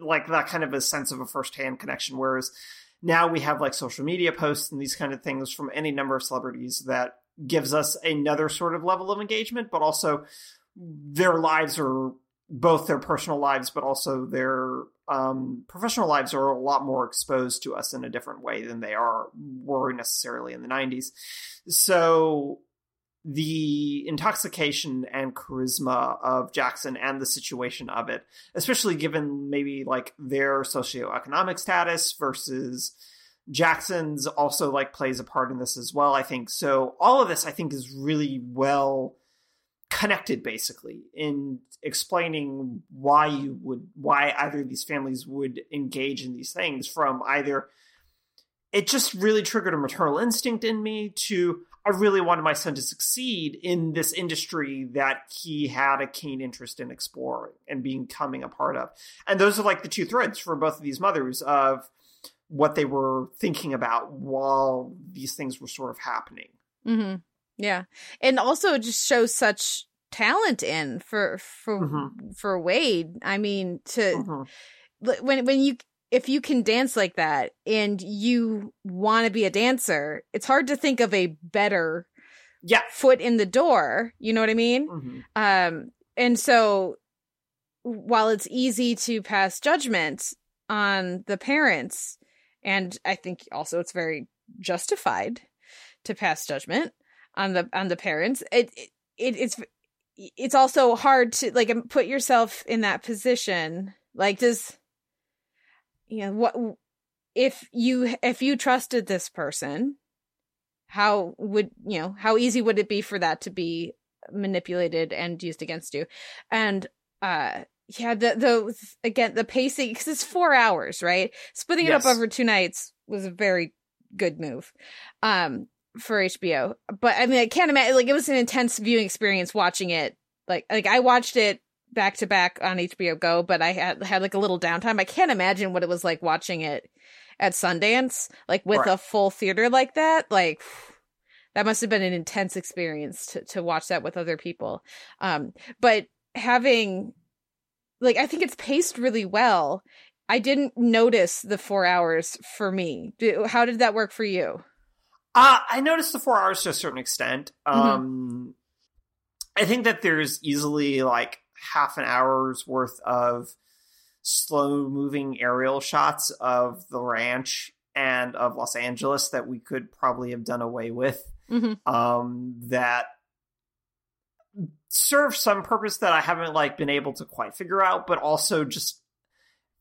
like that kind of a sense of a firsthand connection, whereas now we have like social media posts and these kind of things from any number of celebrities that gives us another sort of level of engagement, but also their lives are both their personal lives, but also their um, professional lives are a lot more exposed to us in a different way than they are were necessarily in the nineties. So the intoxication and charisma of Jackson and the situation of it, especially given maybe like their socioeconomic status versus Jackson's, also like plays a part in this as well, I think. So all of this, I think, is really well connected, basically, in explaining why you would, why either of these families would engage in these things, from either it just really triggered a maternal instinct in me to, I really wanted my son to succeed in this industry that he had a keen interest in exploring and becoming a part of. And those are like the two threads for both of these mothers of what they were thinking about while these things were sort of happening. Mm-hmm. Yeah. And also it just shows such talent in for for mm-hmm. for Wade. I mean, to mm-hmm. when when you if you can dance like that and you want to be a dancer, it's hard to think of a better yeah. foot in the door. You know what I mean? Mm-hmm. Um, and so while it's easy to pass judgment on the parents, and I think also it's very justified to pass judgment on the on the parents, it, it, it it's it's also hard to like put yourself in that position. Like, does you know what if you if you trusted this person, how would you know how easy would it be for that to be manipulated and used against you? And uh yeah the the again the pacing, because it's four hours, right? Splitting yes. it up over two nights was a very good move um for H B O, but I mean I can't imagine, like, it was an intense viewing experience watching it. Like like I watched it back to back on H B O Go, but I had had like a little downtime. I can't imagine what it was like watching it at Sundance, like with right. a full theater like that. Like, that must have been an intense experience to, to watch that with other people. Um, but having, like, I think it's paced really well. I didn't notice the four hours for me. How did that work for you? Uh, I noticed the four hours to a certain extent. Mm-hmm. Um, I think that there's easily like half an hour's worth of slow moving aerial shots of the ranch and of Los Angeles that we could probably have done away with. Mm-hmm. Um, that serve some purpose that I haven't like been able to quite figure out, but also just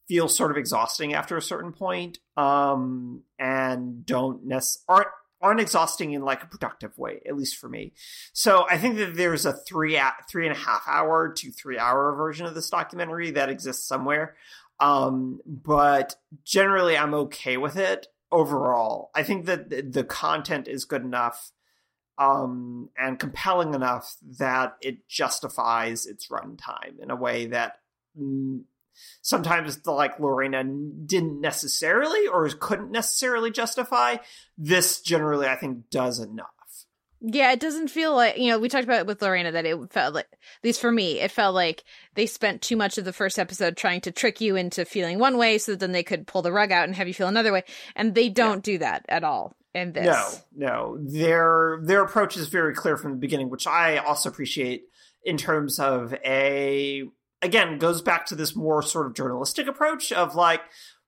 feel sort of exhausting after a certain point. Um, and don't nec- aren't, aren't exhausting in like a productive way, at least for me. So I think that there's a three, three and a half hour to three hour version of this documentary that exists somewhere. Um, but generally I'm okay with it overall. I think that the content is good enough um, and compelling enough that it justifies its runtime in a way that mm, sometimes the, like Lorena didn't necessarily or couldn't necessarily justify. This generally, I think, does enough. Yeah, it doesn't feel like, you know, we talked about it with Lorena that it felt like, at least for me, it felt like they spent too much of the first episode trying to trick you into feeling one way so that then they could pull the rug out and have you feel another way. And they don't yeah. do that at all in this. No, no. Their, their approach is very clear from the beginning, which I also appreciate in terms of a... Again, goes back to this more sort of journalistic approach of like,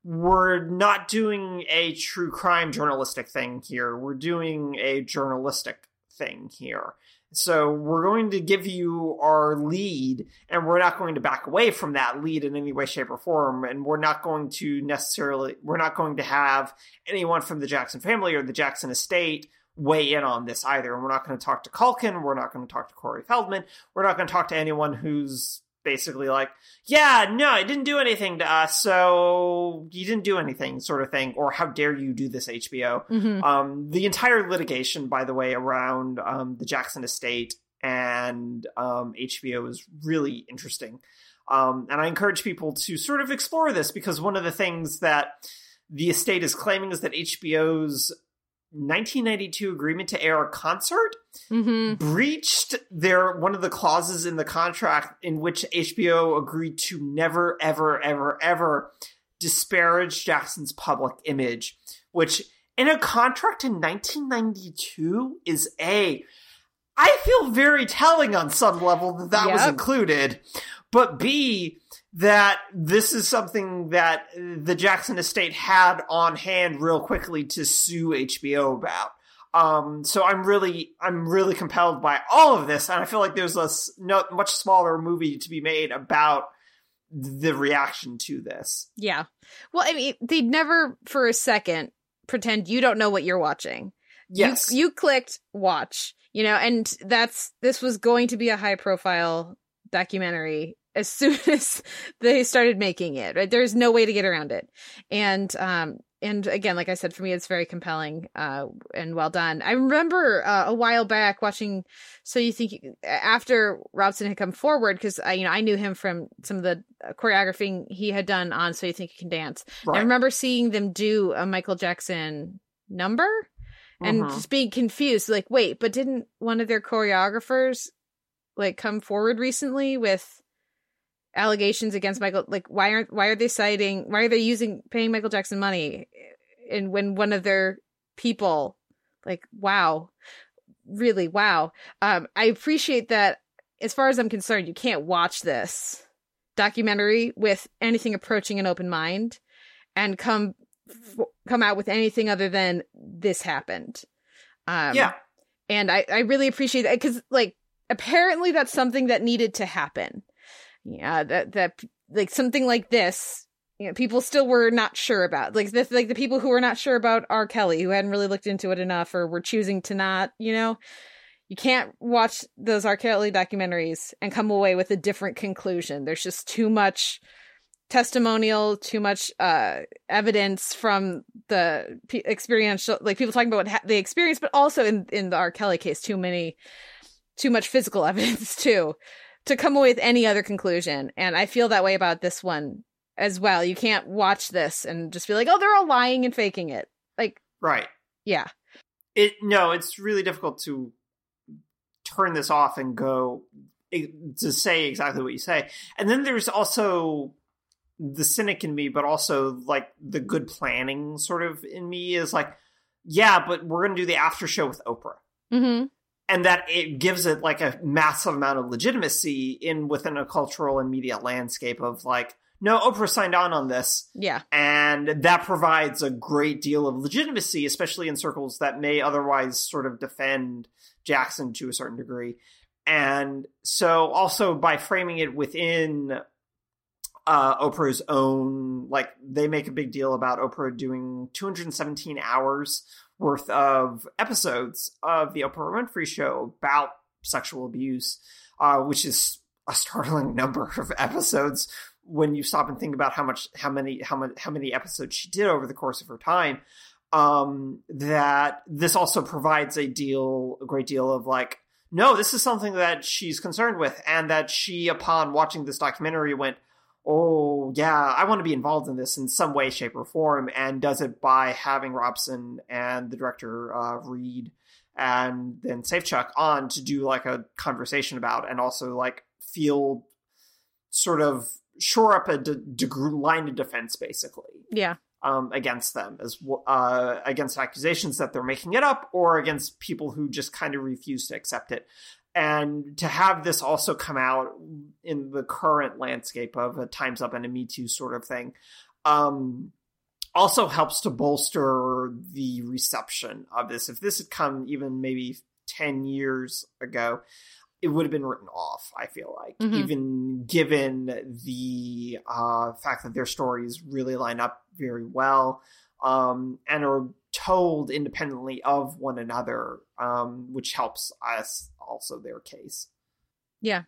we're not doing a true crime journalistic thing here. We're doing a journalistic thing here. So we're going to give you our lead and we're not going to back away from that lead in any way, shape, or form. And we're not going to necessarily, we're not going to have anyone from the Jackson family or the Jackson estate weigh in on this either. And we're not going to talk to Culkin. We're not going to talk to Corey Feldman. We're not going to talk to anyone who's basically like, yeah, no, it didn't do anything to us, so you didn't do anything sort of thing, or how dare you do this, H B O. Mm-hmm. Um, the entire litigation, by the way, around um, the Jackson estate and um, H B O is really interesting. Um, and I encourage people to sort of explore this, because one of the things that the estate is claiming is that H B O's nineteen ninety-two agreement to air a concert mm-hmm. breached their one of the clauses in the contract in which H B O agreed to never, ever, ever, ever disparage Jackson's public image, which in a contract in nineteen ninety-two is a, I feel very telling on some level that that yep. was included, but B, that this is something that the Jackson estate had on hand real quickly to sue H B O about. Um, so I'm really, I'm really compelled by all of this. And I feel like there's a not much smaller movie to be made about the reaction to this. Yeah. Well, I mean, they'd never for a second pretend you don't know what you're watching. Yes. You, you clicked watch, you know, and that's, this was going to be a high profile documentary as soon as they started making it, right? There's no way to get around it. And, um, and again, like I said, for me, it's very compelling, uh, and well done. I remember uh, a while back watching, so you think after Robson had come forward, cause I, you know, I knew him from some of the choreographing he had done on So You Think You Can Dance. Right. I remember seeing them do a Michael Jackson number and uh-huh. just being confused, like, wait, but didn't one of their choreographers like come forward recently with allegations against Michael. Like, why aren't why are they citing? Why are they using paying Michael Jackson money? And when one of their people, like, wow, really, wow. Um, I appreciate that. As far as I'm concerned, you can't watch this documentary with anything approaching an open mind and come f- come out with anything other than this happened. Um, yeah. And I, I really appreciate that, because, like, apparently that's something that needed to happen. Yeah, that, that like, something like this, you know, people still were not sure about. Like, this, like the people who were not sure about R. Kelly, who hadn't really looked into it enough or were choosing to not, you know. You can't watch those R. Kelly documentaries and come away with a different conclusion. There's just too much testimonial, too much uh, evidence from the p- experiential, like people talking about what ha- they experienced, but also in, in the R. Kelly case, too many, too much physical evidence too, to come away with any other conclusion. And I feel that way about this one as well. You can't watch this and just be like, oh, they're all lying and faking it. Like, right. Yeah. It, no, it's really difficult to turn this off and go to say exactly what you say. And then there's also the cynic in me, but also like the good planning sort of in me is like, yeah, but we're going to do the after show with Oprah. Mm-hmm. And that it gives it like a massive amount of legitimacy in within a cultural and media landscape of like, no, Oprah signed on on this. Yeah. And that provides a great deal of legitimacy, especially in circles that may otherwise sort of defend Jackson to a certain degree. And so also by framing it within uh, Oprah's own, like they make a big deal about Oprah doing two hundred seventeen hours worth of episodes of the Oprah Winfrey Show about sexual abuse, uh, which is a startling number of episodes when you stop and think about how much, how many, how much, how many episodes she did over the course of her time. Um, that this also provides a deal, a great deal of like, no, this is something that she's concerned with, and that she, upon watching this documentary, went, oh yeah, I want to be involved in this in some way, shape, or form, and does it by having Robson and the director, uh, Reed and then Safechuck on to do like a conversation about, and also like feel sort of shore up a de- de- line of defense, basically. Yeah. Um, against them, as uh, against accusations that they're making it up, or against people who just kind of refuse to accept it. And to have this also come out in the current landscape of a Time's Up and a Me Too sort of thing, um, also helps to bolster the reception of this. If this had come even maybe ten years ago, it would have been written off, I feel like, mm-hmm. even given the uh, fact that their stories really line up very well um, and are told independently of one another, um, which helps us also their case. Yeah.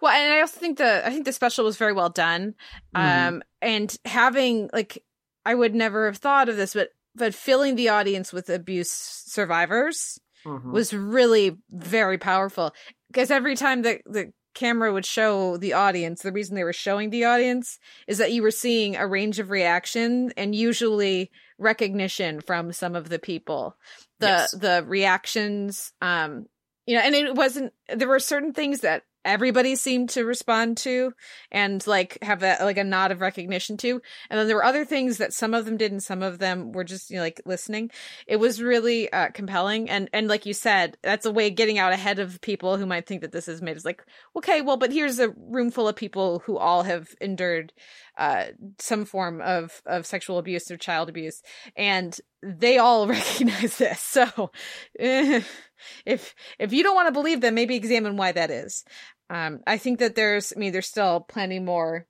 Well, and I also think the I think the special was very well done. Mm-hmm. Um, and having like, I would never have thought of this, but but filling the audience with abuse survivors mm-hmm. was really very powerful. Because every time the, the camera would show the audience, the reason they were showing the audience is that you were seeing a range of reaction and usually recognition from some of the people. The yes. the reactions, um, you know, and it wasn't, there were certain things that everybody seemed to respond to and like have a, like a nod of recognition to. And then there were other things that some of them did and some of them were just, you know, like listening. It was really uh, compelling. And, and like you said, that's a way of getting out ahead of people who might think that this is made. It's like, okay, well, but here's a room full of people who all have endured uh, some form of, of sexual abuse or child abuse. And they all recognize this. So eh, if, if you don't want to believe them, maybe examine why that is. Um, I think that there's, I mean, there's still plenty more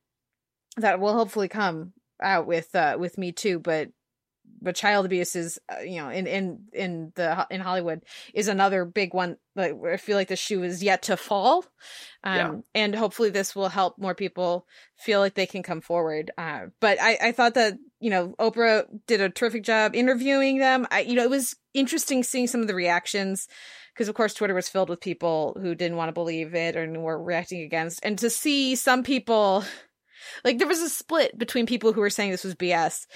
that will hopefully come out with, uh, with Me Too, but, but child abuse is, uh, you know, in, in, in the, in Hollywood is another big one. Like, I feel like the shoe is yet to fall. Um, yeah. And hopefully this will help more people feel like they can come forward. Uh, but I, I thought that, you know, Oprah did a terrific job interviewing them. I, you know, it was interesting seeing some of the reactions, because, of course, Twitter was filled with people who didn't want to believe it or were reacting against. And to see some people, like, there was a split between people who were saying this was B S,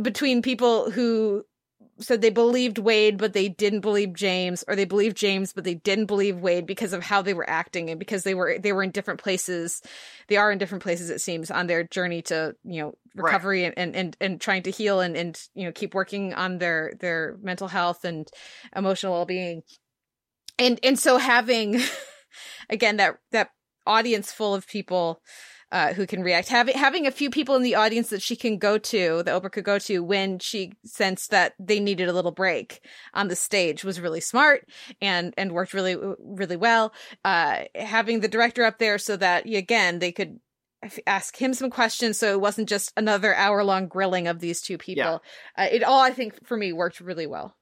between people who said they believed Wade, but they didn't believe James, or they believed James, but they didn't believe Wade because of how they were acting and because they were they were in different places. They are in different places, it seems, on their journey to, you know, recovery right. and, and, and trying to heal and, and, you know, keep working on their their mental health and emotional well-being. And and so having, again, that that audience full of people Uh, who can react. Having having a few people in the audience that she can go to, that Oprah could go to when she sensed that they needed a little break on the stage was really smart and and worked really, really well. Uh, having the director up there so that, again, they could ask him some questions so it wasn't just another hour-long grilling of these two people. Yeah. Uh, it all, I think, for me, worked really well.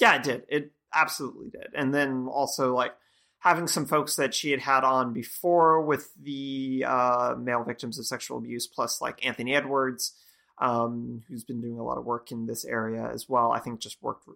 Yeah, it did. It absolutely did. And then also, like, having some folks that she had had on before with the uh, male victims of sexual abuse, plus like Anthony Edwards, um, who's been doing a lot of work in this area as well, I think just worked,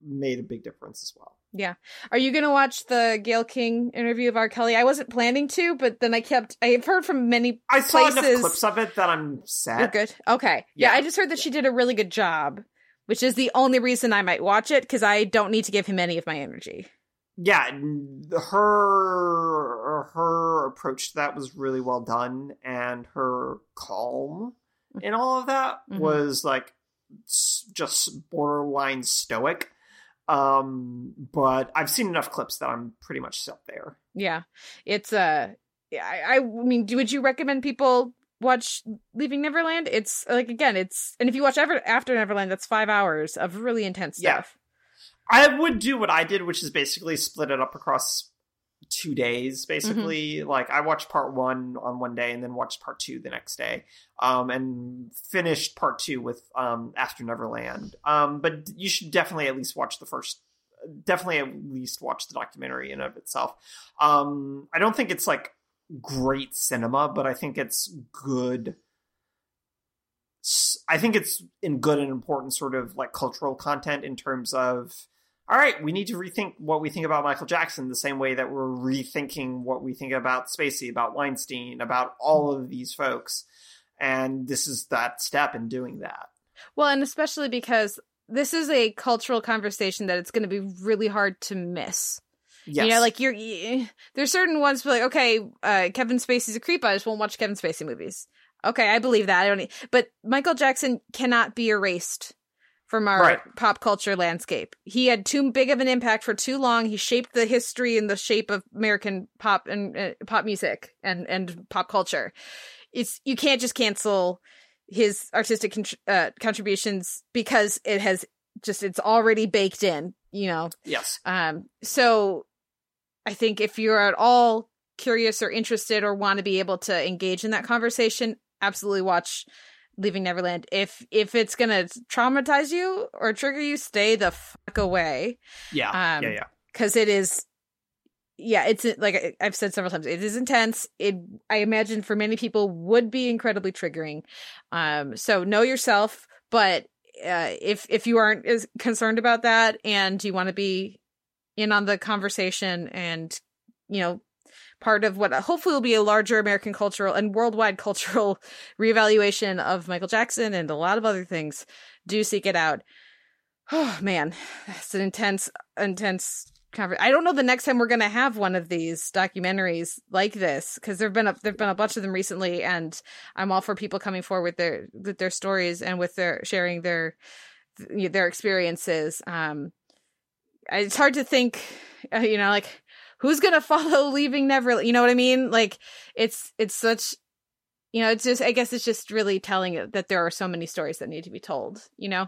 made a big difference as well. Yeah. Are you going to watch the Gayle King interview of R. Kelly? I wasn't planning to, but then I kept, I have heard from many I places. I saw enough clips of it that I'm sad. You're good. Okay. Yeah. yeah. I just heard that yeah. she did a really good job, which is the only reason I might watch it because I don't need to give him any of my energy. Yeah, her her approach to that was really well done, and her calm in all of that mm-hmm. was like just borderline stoic. Um, but I've seen enough clips that I'm pretty much set there. Yeah, it's uh, I, I mean, would you recommend people watch Leaving Neverland? It's like again, it's and if you watch Ever- After Neverland, that's five hours of really intense stuff. Yeah. I would do what I did, which is basically split it up across two days, basically. Mm-hmm. Like, I watched part one on one day and then watched part two the next day. Um, and finished part two with um, After Neverland. Um, but you should definitely at least watch the first... Definitely at least watch the documentary in and of itself. Um, I don't think it's, like, great cinema, but I think it's good... I think it's in good and important sort of, like, cultural content in terms of... All right, we need to rethink what we think about Michael Jackson the same way that we're rethinking what we think about Spacey, about Weinstein, about all of these folks. And this is that step in doing that. Well, and especially because this is a cultural conversation that it's going to be really hard to miss. Yes. You know, like, you're there's certain ones where, like, okay, uh, Kevin Spacey's a creep. I just won't watch Kevin Spacey movies. Okay, I believe that. I don't need, but Michael Jackson cannot be erased from our right. pop culture landscape. He had too big of an impact for too long. He shaped the history and the shape of American pop and uh, pop music and, and pop culture. It's you can't just cancel his artistic con- uh, contributions because it has just it's already baked in, you know. Yes. Um. So, I think if you're at all curious or interested or want to be able to engage in that conversation, absolutely watch Leaving Neverland. If if it's gonna traumatize you or trigger you, stay the fuck away. Yeah, um, yeah, yeah. Because it is, yeah, it's like I've said several times, it is intense. It I imagine for many people would be incredibly triggering. Um, so know yourself. But uh, if if you aren't as concerned about that and you want to be in on the conversation and you know. Part of what hopefully will be a larger American cultural and worldwide cultural reevaluation of Michael Jackson and a lot of other things. Do seek it out. Oh, man. That's an intense, intense conversation. I don't know the next time we're going to have one of these documentaries like this, because there have been a, there've been a bunch of them recently, and I'm all for people coming forward with their, with their stories and with their sharing their, their experiences. Um, it's hard to think, you know, like, who's going to follow Leaving Neverland? You know what I mean? Like, it's it's such, you know, it's just, I guess it's just really telling that there are so many stories that need to be told, you know?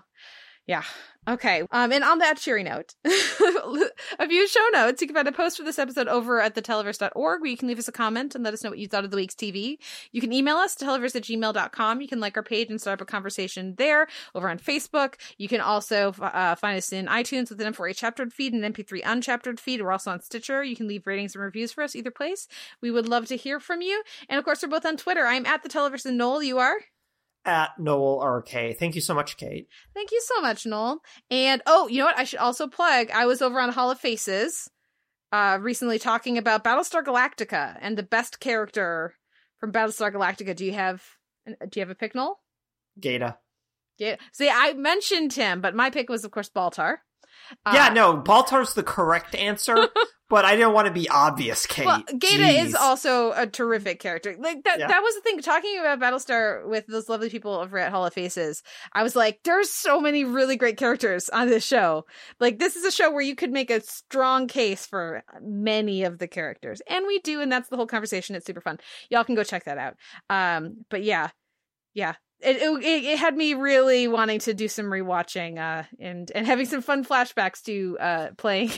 Yeah. Okay. Um, and on that cheery note, a few show notes. You can find a post for this episode over at the televerse dot org, where you can leave us a comment and let us know what you thought of the week's T V. You can email us, televerse at gmail dot com. You can like our page and start up a conversation there over on Facebook. You can also uh, find us in iTunes with an M four A chaptered feed and an M P three unchaptered feed. We're also on Stitcher. You can leave ratings and reviews for us either place. We would love to hear from you. And of course, we're both on Twitter. I'm at the Televerse and Noel, you are? At Noel R K. Thank you so much, Kate. Thank you so much, Noel. And, oh, you know what? I should also plug. I was over on Hall of Faces uh, recently talking about Battlestar Galactica and the best character from Battlestar Galactica. Do you have, do you have a pick, Noel? Gaeta. Yeah. See, I mentioned him, but my pick was, of course, Baltar. Uh, yeah, no, Baltar's the correct answer, but I didn't want to be obvious, Kate. Well, Gaeta Jeez. is also a terrific character. Like that yeah. that was the thing, talking about Battlestar with those lovely people over at Hall of Faces, I was like, there's so many really great characters on this show. Like, this is a show where you could make a strong case for many of the characters. And we do, and that's the whole conversation. It's super fun. Y'all can go check that out. Um, but yeah, yeah. It, it it had me really wanting to do some rewatching uh, and and having some fun flashbacks to uh, playing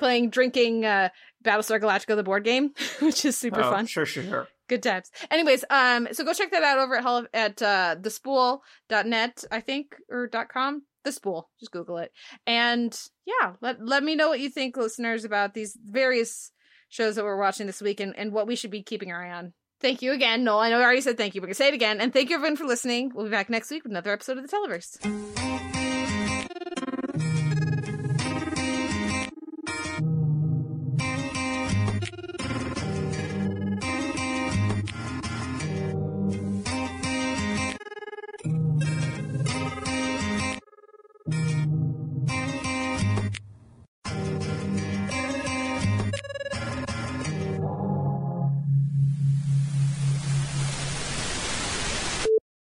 playing drinking uh, Battlestar Galactica the board game, which is super oh, fun. Sure, sure, sure. Good times. Anyways, um, so go check that out over at Hall of, at uh, the spool dot net, I think, or .com. The Spool. Just Google it. And yeah, let let me know what you think, listeners, about these various shows that we're watching this week and, and what we should be keeping our eye on. Thank you again, Noel. I know I already said thank you, but I'm going to say it again. And thank you, everyone, for listening. We'll be back next week with another episode of The Televerse.